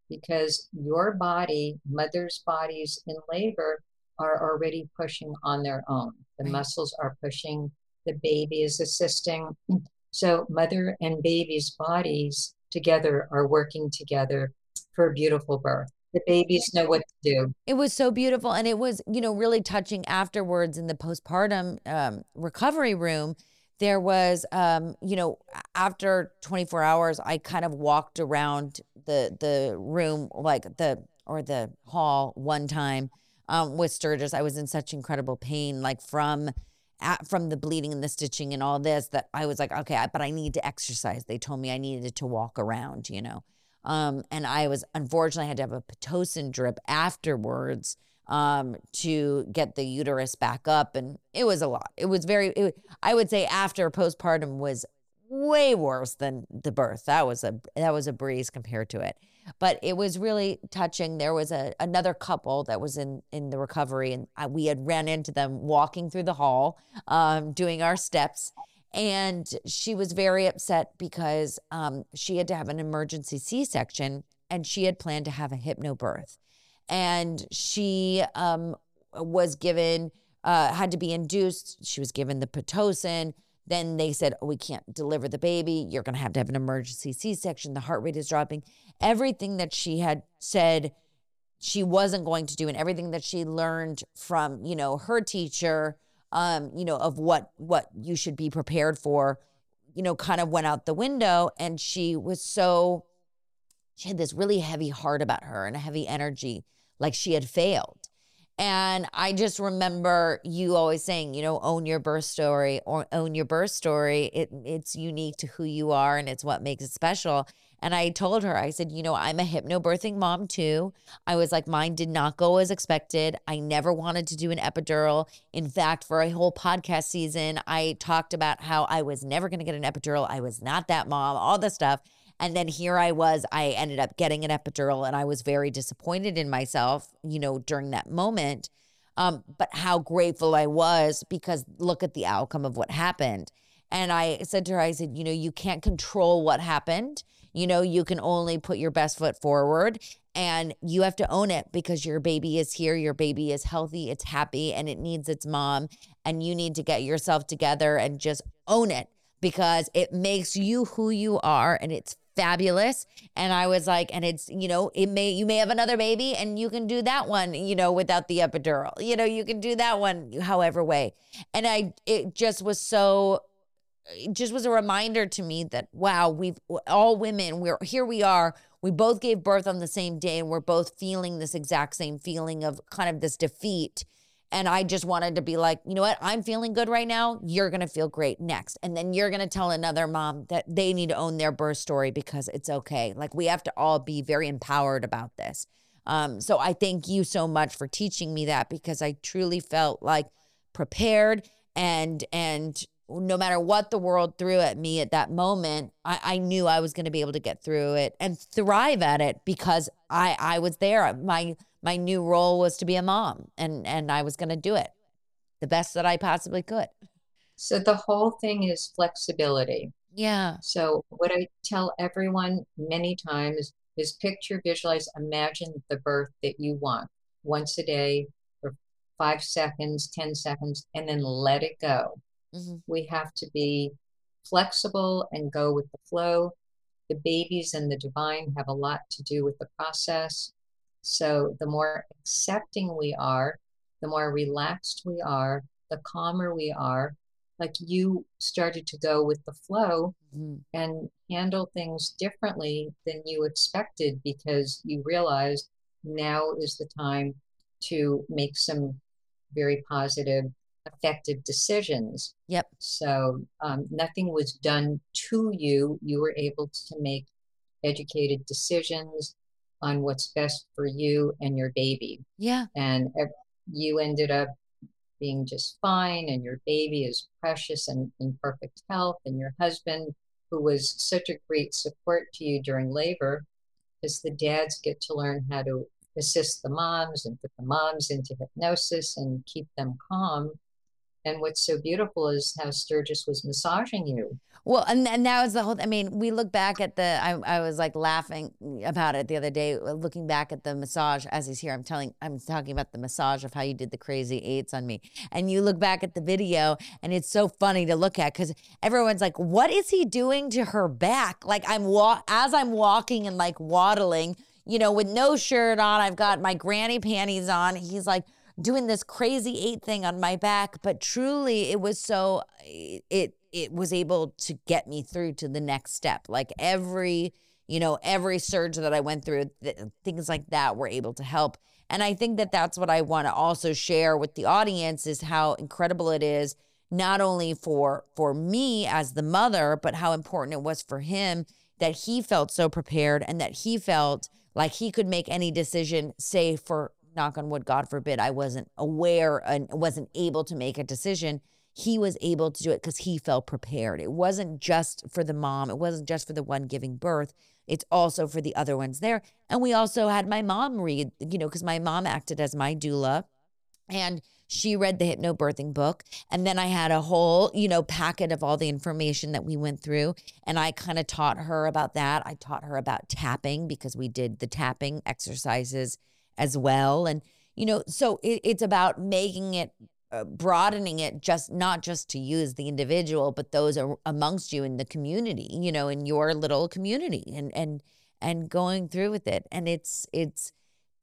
Because your body, mothers' bodies in labor, are already pushing on their own. The right. Muscles are pushing, the baby is assisting. So mother and baby's bodies together are working together for a beautiful birth. The babies know what to do. It was so beautiful. And it was, you know, really touching afterwards in the postpartum recovery room. There was, you know, after 24 hours, I kind of walked around the room, like the hall one time with Sturgis. I was in such incredible pain, like from the bleeding and the stitching and all this, that I was like, okay, but I need to exercise. They told me I needed to walk around, you know. And I was, unfortunately, I had to have a Pitocin drip afterwards to get the uterus back up. And it was a lot. It was I would say after postpartum was way worse than the birth. That was a breeze compared to it. But it was really touching. There was another couple that was in the recovery, and we had ran into them walking through the hall, doing our steps. And she was very upset because she had to have an emergency C-section, and she had planned to have a hypnobirth. And she was given, had to be induced. She was given the Pitocin. Then they said, oh, we can't deliver the baby. You're going to have an emergency C-section. The heart rate is dropping. Everything that she had said she wasn't going to do, and everything that she learned from, you know, her teacher, you know, of what you should be prepared for, you know, kind of went out the window. And she had this really heavy heart about her and a heavy energy, like she had failed. And I just remember you always saying, you know, own your birth story, or own your birth story. It's unique to who you are, and it's what makes it special. And I told her, I said, you know, I'm a hypnobirthing mom too. I was like, mine did not go as expected. I never wanted to do an epidural. In fact, for a whole podcast season, I talked about how I was never going to get an epidural. I was not that mom, all this stuff. And then here I was, I ended up getting an epidural, and I was very disappointed in myself, you know, during that moment. But how grateful I was, because look at the outcome of what happened. And I said to her, I said, you know, you can't control what happened. You know, you can only put your best foot forward, and you have to own it, because your baby is here. Your baby is healthy. It's happy, and it needs its mom, and you need to get yourself together and just own it, because it makes you who you are, and it's fabulous. And I was like, and it's, you know, you may have another baby, and you can do that one, you know, without the epidural, you know, you can do that one however way. And it just was a reminder to me that, wow, here we are. We both gave birth on the same day, and we're both feeling this exact same feeling of kind of this defeat. And I just wanted to be like, you know what? I'm feeling good right now. You're going to feel great next. And then you're going to tell another mom that they need to own their birth story, because it's okay. Like, we have to all be very empowered about this. So I thank you so much for teaching me that, because I truly felt like prepared And no matter what the world threw at me at that moment, I knew I was going to be able to get through it and thrive at it because I was there. My new role was to be a mom, and I was going to do it the best that I possibly could. So the whole thing is flexibility. Yeah. So what I tell everyone many times is picture, visualize, imagine the birth that you want once a day for 5 seconds, 10 seconds, and then let it go. Mm-hmm. We have to be flexible and go with the flow. The babies and the divine have a lot to do with the process. So the more accepting we are, the more relaxed we are, the calmer we are. Like you started to go with the flow mm-hmm. and handle things differently than you expected because you realized now is the time to make some very positive, effective decisions. Yep. So nothing was done to you. You were able to make educated decisions on what's best for you and your baby. Yeah. And you ended up being just fine, and your baby is precious and in perfect health, and your husband, who was such a great support to you during labor, because the dads get to learn how to assist the moms and put the moms into hypnosis and keep them calm. And what's so beautiful is how Sturgis was massaging you. Well, and that was the whole, I mean, we look back at the, I was like laughing about it the other day, looking back at the massage as he's here. I'm talking about the massage of how you did the crazy eights on me. And you look back at the video and it's so funny to look at because everyone's like, what is he doing to her back? Like as I'm walking and like waddling, you know, with no shirt on, I've got my granny panties on. He's like, doing this crazy eight thing on my back, but truly it was so, it was able to get me through to the next step. Like every surge that I went through, things like that were able to help. And I think that that's what I want to also share with the audience is how incredible it is, not only for me as the mother, but how important it was for him that he felt so prepared and that he felt like he could make any decision, say for knock on wood, God forbid, I wasn't aware and wasn't able to make a decision. He was able to do it because he felt prepared. It wasn't just for the mom. It wasn't just for the one giving birth. It's also for the other ones there. And we also had my mom read, you know, because my mom acted as my doula and she read the hypnobirthing book. And then I had a whole, you know, packet of all the information that we went through. And I kind of taught her about that. I taught her about tapping because we did the tapping exercises as well. And, you know, so it's about making it, broadening it, just not just to you as the individual, but those amongst you in the community, you know, in your little community and going through with it. And it's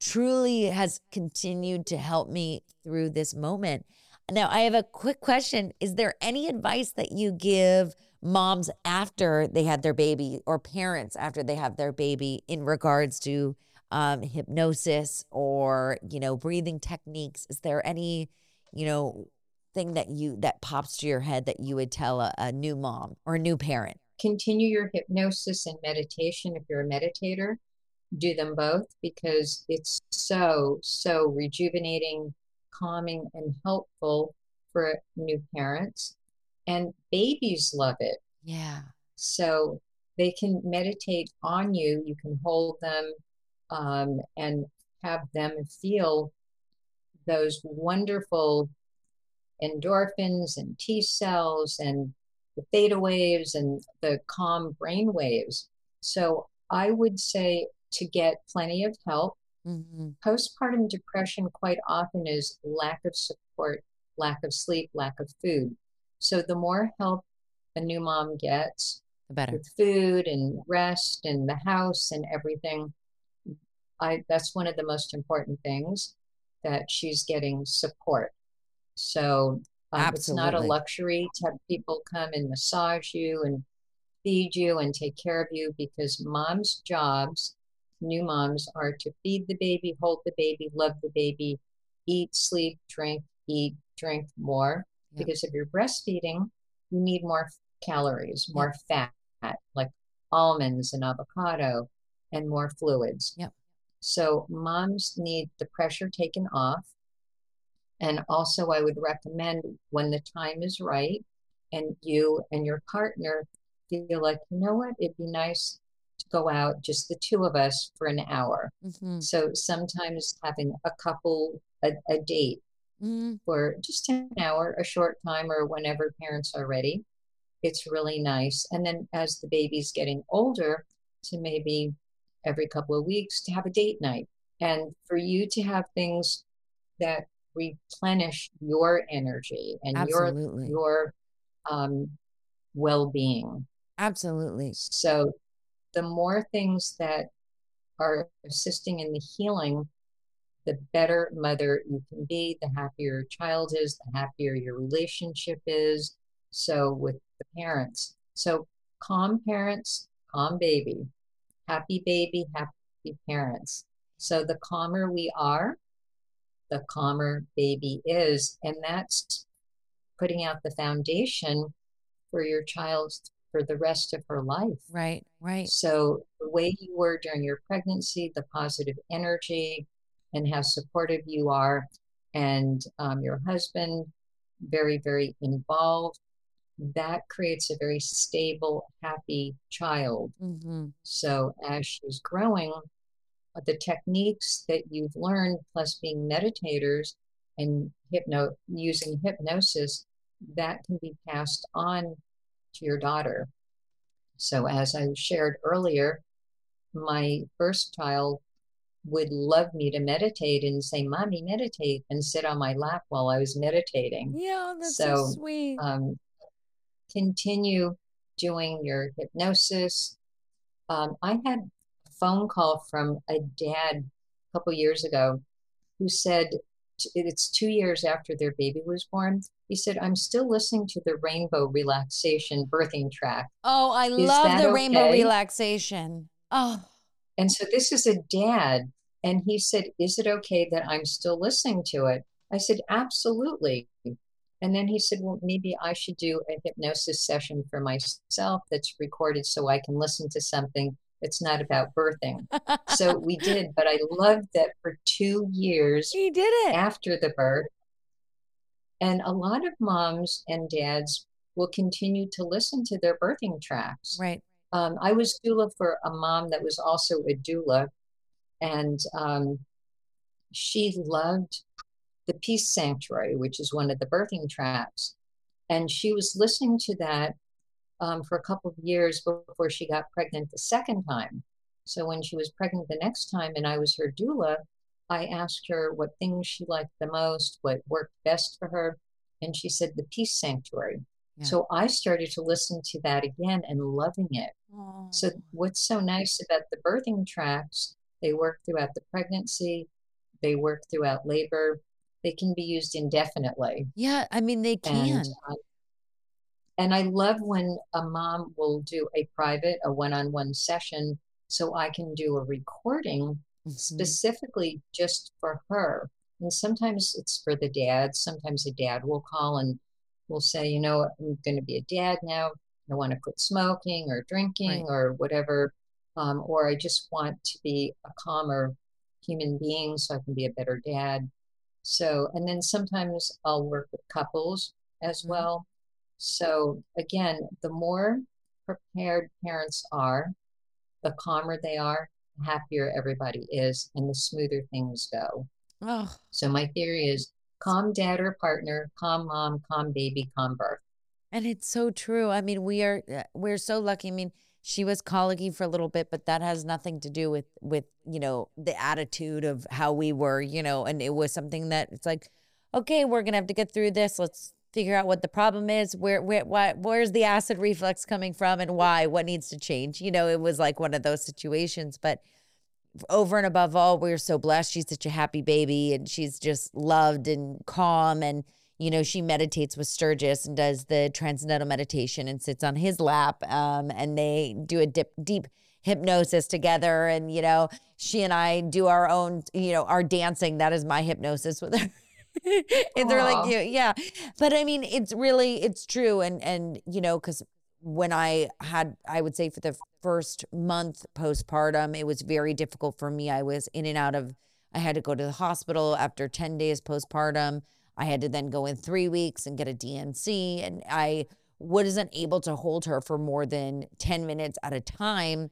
truly has continued to help me through this moment. Now, I have a quick question. Is there any advice that you give moms after they had their baby or parents after they have their baby in regards to hypnosis or, you know, breathing techniques? Is there any, you know, thing that pops to your head that you would tell a new mom or a new parent? Continue your hypnosis and meditation. If you're a meditator, do them both because it's so rejuvenating, calming, and helpful for new parents. And babies love it. Yeah. So they can meditate on you. You can hold them. And have them feel those wonderful endorphins and T cells and the theta waves and the calm brain waves. So I would say to get plenty of help. Mm-hmm. Postpartum depression quite often is lack of support, lack of sleep, lack of food. So the more help a new mom gets, the better. With food and rest and the house and everything, that's one of the most important things, that she's getting support. So it's not a luxury to have people come and massage you and feed you and take care of you, because moms' jobs, new moms, are to feed the baby, hold the baby, love the baby, eat, sleep, drink, more. Yeah. Because if you're breastfeeding, you need more calories, more fat, like almonds and avocado, and more fluids. Yep. So moms need the pressure taken off And also I would recommend, when the time is right and you and your partner feel like, you know what, it'd be nice to go out, just the two of us, for an hour. Mm-hmm. So sometimes having a couple, a date mm-hmm. for just an hour, a short time, or whenever parents are ready, it's really nice. And then as the baby's getting older, to maybe every couple of weeks to have a date night, and for you to have things that replenish your energy and absolutely. your well-being. Absolutely. So the more things that are assisting in the healing, the better mother you can be, the happier your child is, the happier your relationship is. So with the parents. So calm parents, calm baby, happy parents. So the calmer we are, the calmer baby is. And that's putting out the foundation for your child for the rest of her life. Right, right. So the way you were during your pregnancy, the positive energy and how supportive you are, and your husband, very, very involved, that creates a very stable, happy child. Mm-hmm. So as she's growing, the techniques that you've learned, plus being meditators and using hypnosis, that can be passed on to your daughter. So as I shared earlier, my first child would love me to meditate and say, "Mommy, meditate," and sit on my lap while I was meditating. Yeah, that's so sweet. Continue doing your hypnosis. I had a phone call from a dad a couple years ago who said, it's 2 years after their baby was born, he said, "I'm still listening to the Rainbow Relaxation birthing track." Oh, I love the Rainbow Relaxation. Oh. And so this is a dad. And he said, "Is it okay that I'm still listening to it?" I said, "Absolutely." And then he said, "Well, maybe I should do a hypnosis session for myself that's recorded so I can listen to something that's not about birthing." So we did, but I loved that for 2 years he did it after the birth. And a lot of moms and dads will continue to listen to their birthing tracks. Right. I was doula for a mom that was also a doula, and she loved the Peace Sanctuary, which is one of the birthing tracks. And she was listening to that for a couple of years before she got pregnant the second time. So when she was pregnant the next time and I was her doula, I asked her what things she liked the most, what worked best for her. And she said, "The Peace Sanctuary." Yeah. So I started to listen to that again and loving it. Aww. So what's so nice about the birthing tracks, they work throughout the pregnancy, they work throughout labor. They can be used indefinitely. Yeah, I mean, they can. And I love when a mom will do a one-on-one session, so I can do a recording mm-hmm. specifically just for her. And sometimes it's for the dad. Sometimes a dad will call and will say, "You know, I'm going to be a dad now. I want to quit smoking or drinking," right. or whatever. Or "I just want to be a calmer human being so I can be a better dad." So, and then sometimes I'll work with couples as well. So again, the more prepared parents are, the calmer they are, the happier everybody is, and the smoother things go. Oh. So my theory is calm dad or partner, calm mom, calm baby, calm birth. And it's so true. I mean, we're so lucky. I mean, she was colicky for a little bit, but that has nothing to do with, you know, the attitude of how we were, you know, and it was something that it's like, okay, we're going to have to get through this. Let's figure out what the problem is. Where's the acid reflux coming from and why, what needs to change? You know, it was like one of those situations, but over and above all, we're so blessed. She's such a happy baby and she's just loved and calm, and you know, she meditates with Sturgis and does the transcendental meditation and sits on his lap, and they do a deep hypnosis together. And, you know, she and I do our own, you know, our dancing. That is my hypnosis with her. And they're like, yeah. But I mean, it's true. And you know, because when I would say for the first month postpartum, it was very difficult for me. I was in and out of, I had to go to the hospital after 10 days postpartum. I had to then go in 3 weeks and get a DNC, and I wasn't able to hold her for more than 10 minutes at a time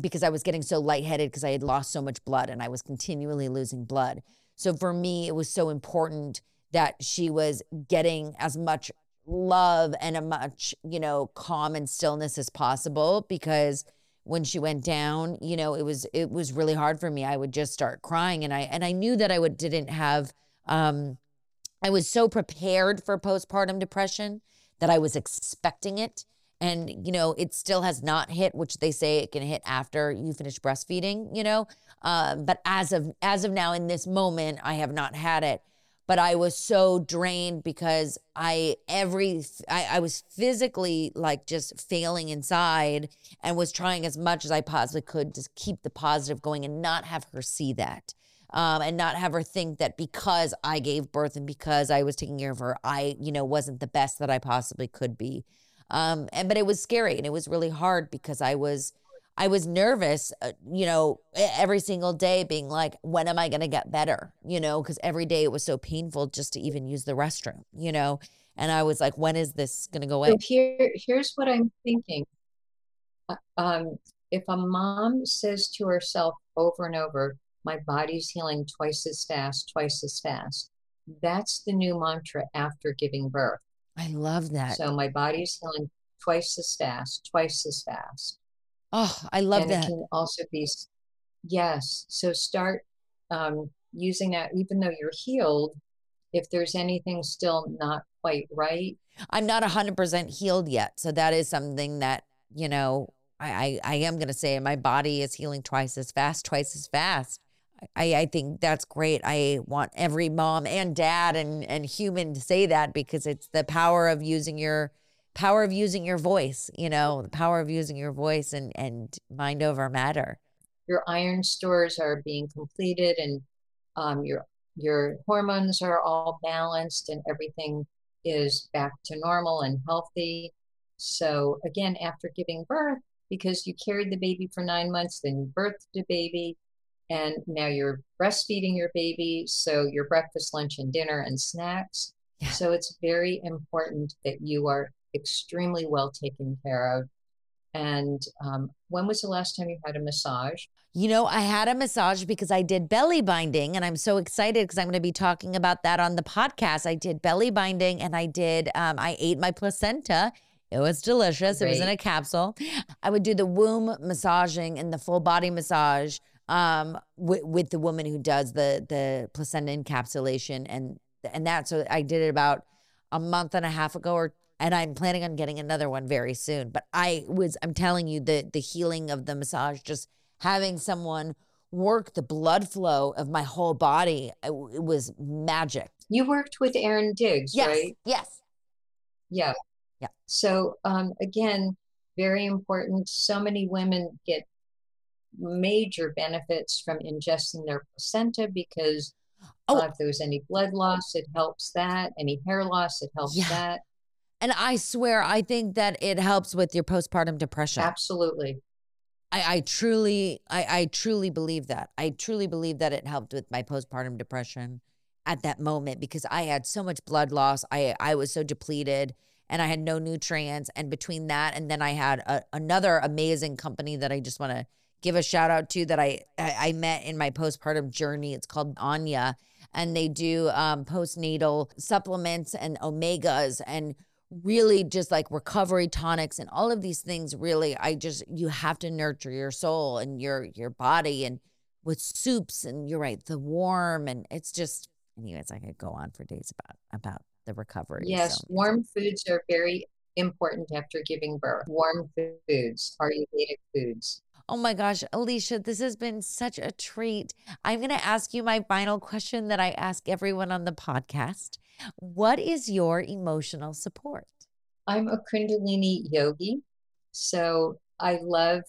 because I was getting so lightheaded because I had lost so much blood and I was continually losing blood. So for me, it was so important that she was getting as much love and a much, calm and stillness as possible, because when she went down, it was really hard for me. I would just start crying, and I knew that I was so prepared for postpartum depression that I was expecting it. And, it still has not hit, which they say it can hit after you finish breastfeeding, But as of now, in this moment, I have not had it. But I was so drained because I was physically like just failing inside, and was trying as much as I possibly could to keep the positive going and not have her see that. And not have her think that because I gave birth and because I was taking care of her, I wasn't the best that I possibly could be. But it was scary, and it was really hard because I was nervous, every single day, being like, when am I going to get better? Because every day it was so painful just to even use the restroom, and I was like, when is this going to go away? So here's what I'm thinking. If a mom says to herself over and over, my body's healing twice as fast. That's the new mantra after giving birth. I love that. So my body's healing twice as fast. Oh, I love that. It can also be, yes. So start using that, even though you're healed, if there's anything still not quite right. I'm not 100% healed yet. So that is something that, I am going to say, my body is healing twice as fast. I think that's great. I want every mom and dad and human to say that, because it's the power of using your voice, the power of using your voice and mind over matter. Your iron stores are being completed, and your hormones are all balanced, and everything is back to normal and healthy. So again, after giving birth, because you carried the baby for 9 months, then you birthed the baby, and now you're breastfeeding your baby. So your breakfast, lunch, and dinner and snacks. Yeah. So it's very important that you are extremely well taken care of. And when was the last time you had a massage? I had a massage because I did belly binding, and I'm so excited because I'm going to be talking about that on the podcast. I did belly binding, and I ate my placenta. It was delicious. Great. It was in a capsule. I would do the womb massaging and the full body massage with the woman who does the placenta encapsulation and that. So I did it about a month and a half ago, and I'm planning on getting another one very soon. But I'm telling you, the healing of the massage, just having someone work the blood flow of my whole body, it was magic. You worked with Aaron Diggs, yes, right? Yes. Yeah. Yeah. So again, very important. So many women get major benefits from ingesting their placenta because if there's any blood loss, it helps that. Any hair loss, it helps that. And I swear, I think that it helps with your postpartum depression. Absolutely. I truly believe that. I truly believe that it helped with my postpartum depression at that moment, because I had so much blood loss. I was so depleted, and I had no nutrients. And between that, and then I had another amazing company that I just want to give a shout out to, that I met in my postpartum journey. It's called Anya, and they do postnatal supplements and omegas and really just like recovery tonics and all of these things. Really, you have to nurture your soul and your body, and with soups, and you're right, the warm, and it's just, anyways, I could go on for days about the recovery. Yes, so warm foods are very important after giving birth. Warm foods, Ayurvedic foods. Oh my gosh, Alisha, this has been such a treat. I'm going to ask you my final question that I ask everyone on the podcast. What is your emotional support? I'm a Kundalini yogi, so I love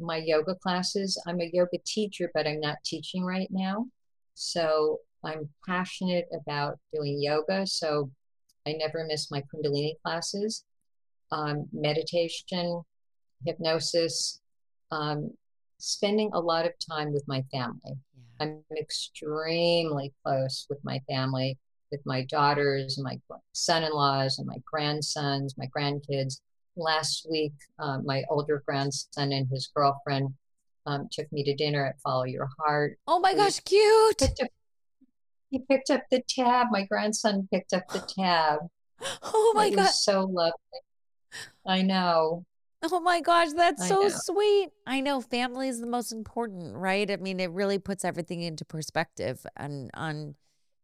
my yoga classes. I'm a yoga teacher, but I'm not teaching right now. So I'm passionate about doing yoga, so I never miss my Kundalini classes. Meditation, hypnosis, spending a lot of time with my family. Yeah. I'm extremely close with my family. with my daughters, my son-in-laws, and my grandsons, my grandkids. Last week, my older grandson and his girlfriend took me to dinner at Follow Your Heart. Oh my gosh, cute! He picked up the tab. My grandson picked up the tab. Oh my gosh. So lovely. I know. Oh my gosh, that's so sweet. I know, family is the most important, right? I mean, it really puts everything into perspective on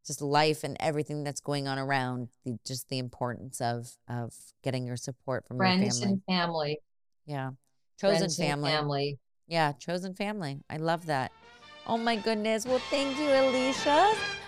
just life and everything that's going on around, just the importance of getting your support from friends your family. And family. Yeah. Chosen family. Family. Yeah, chosen family. I love that. Oh my goodness. Well, thank you, Alisha.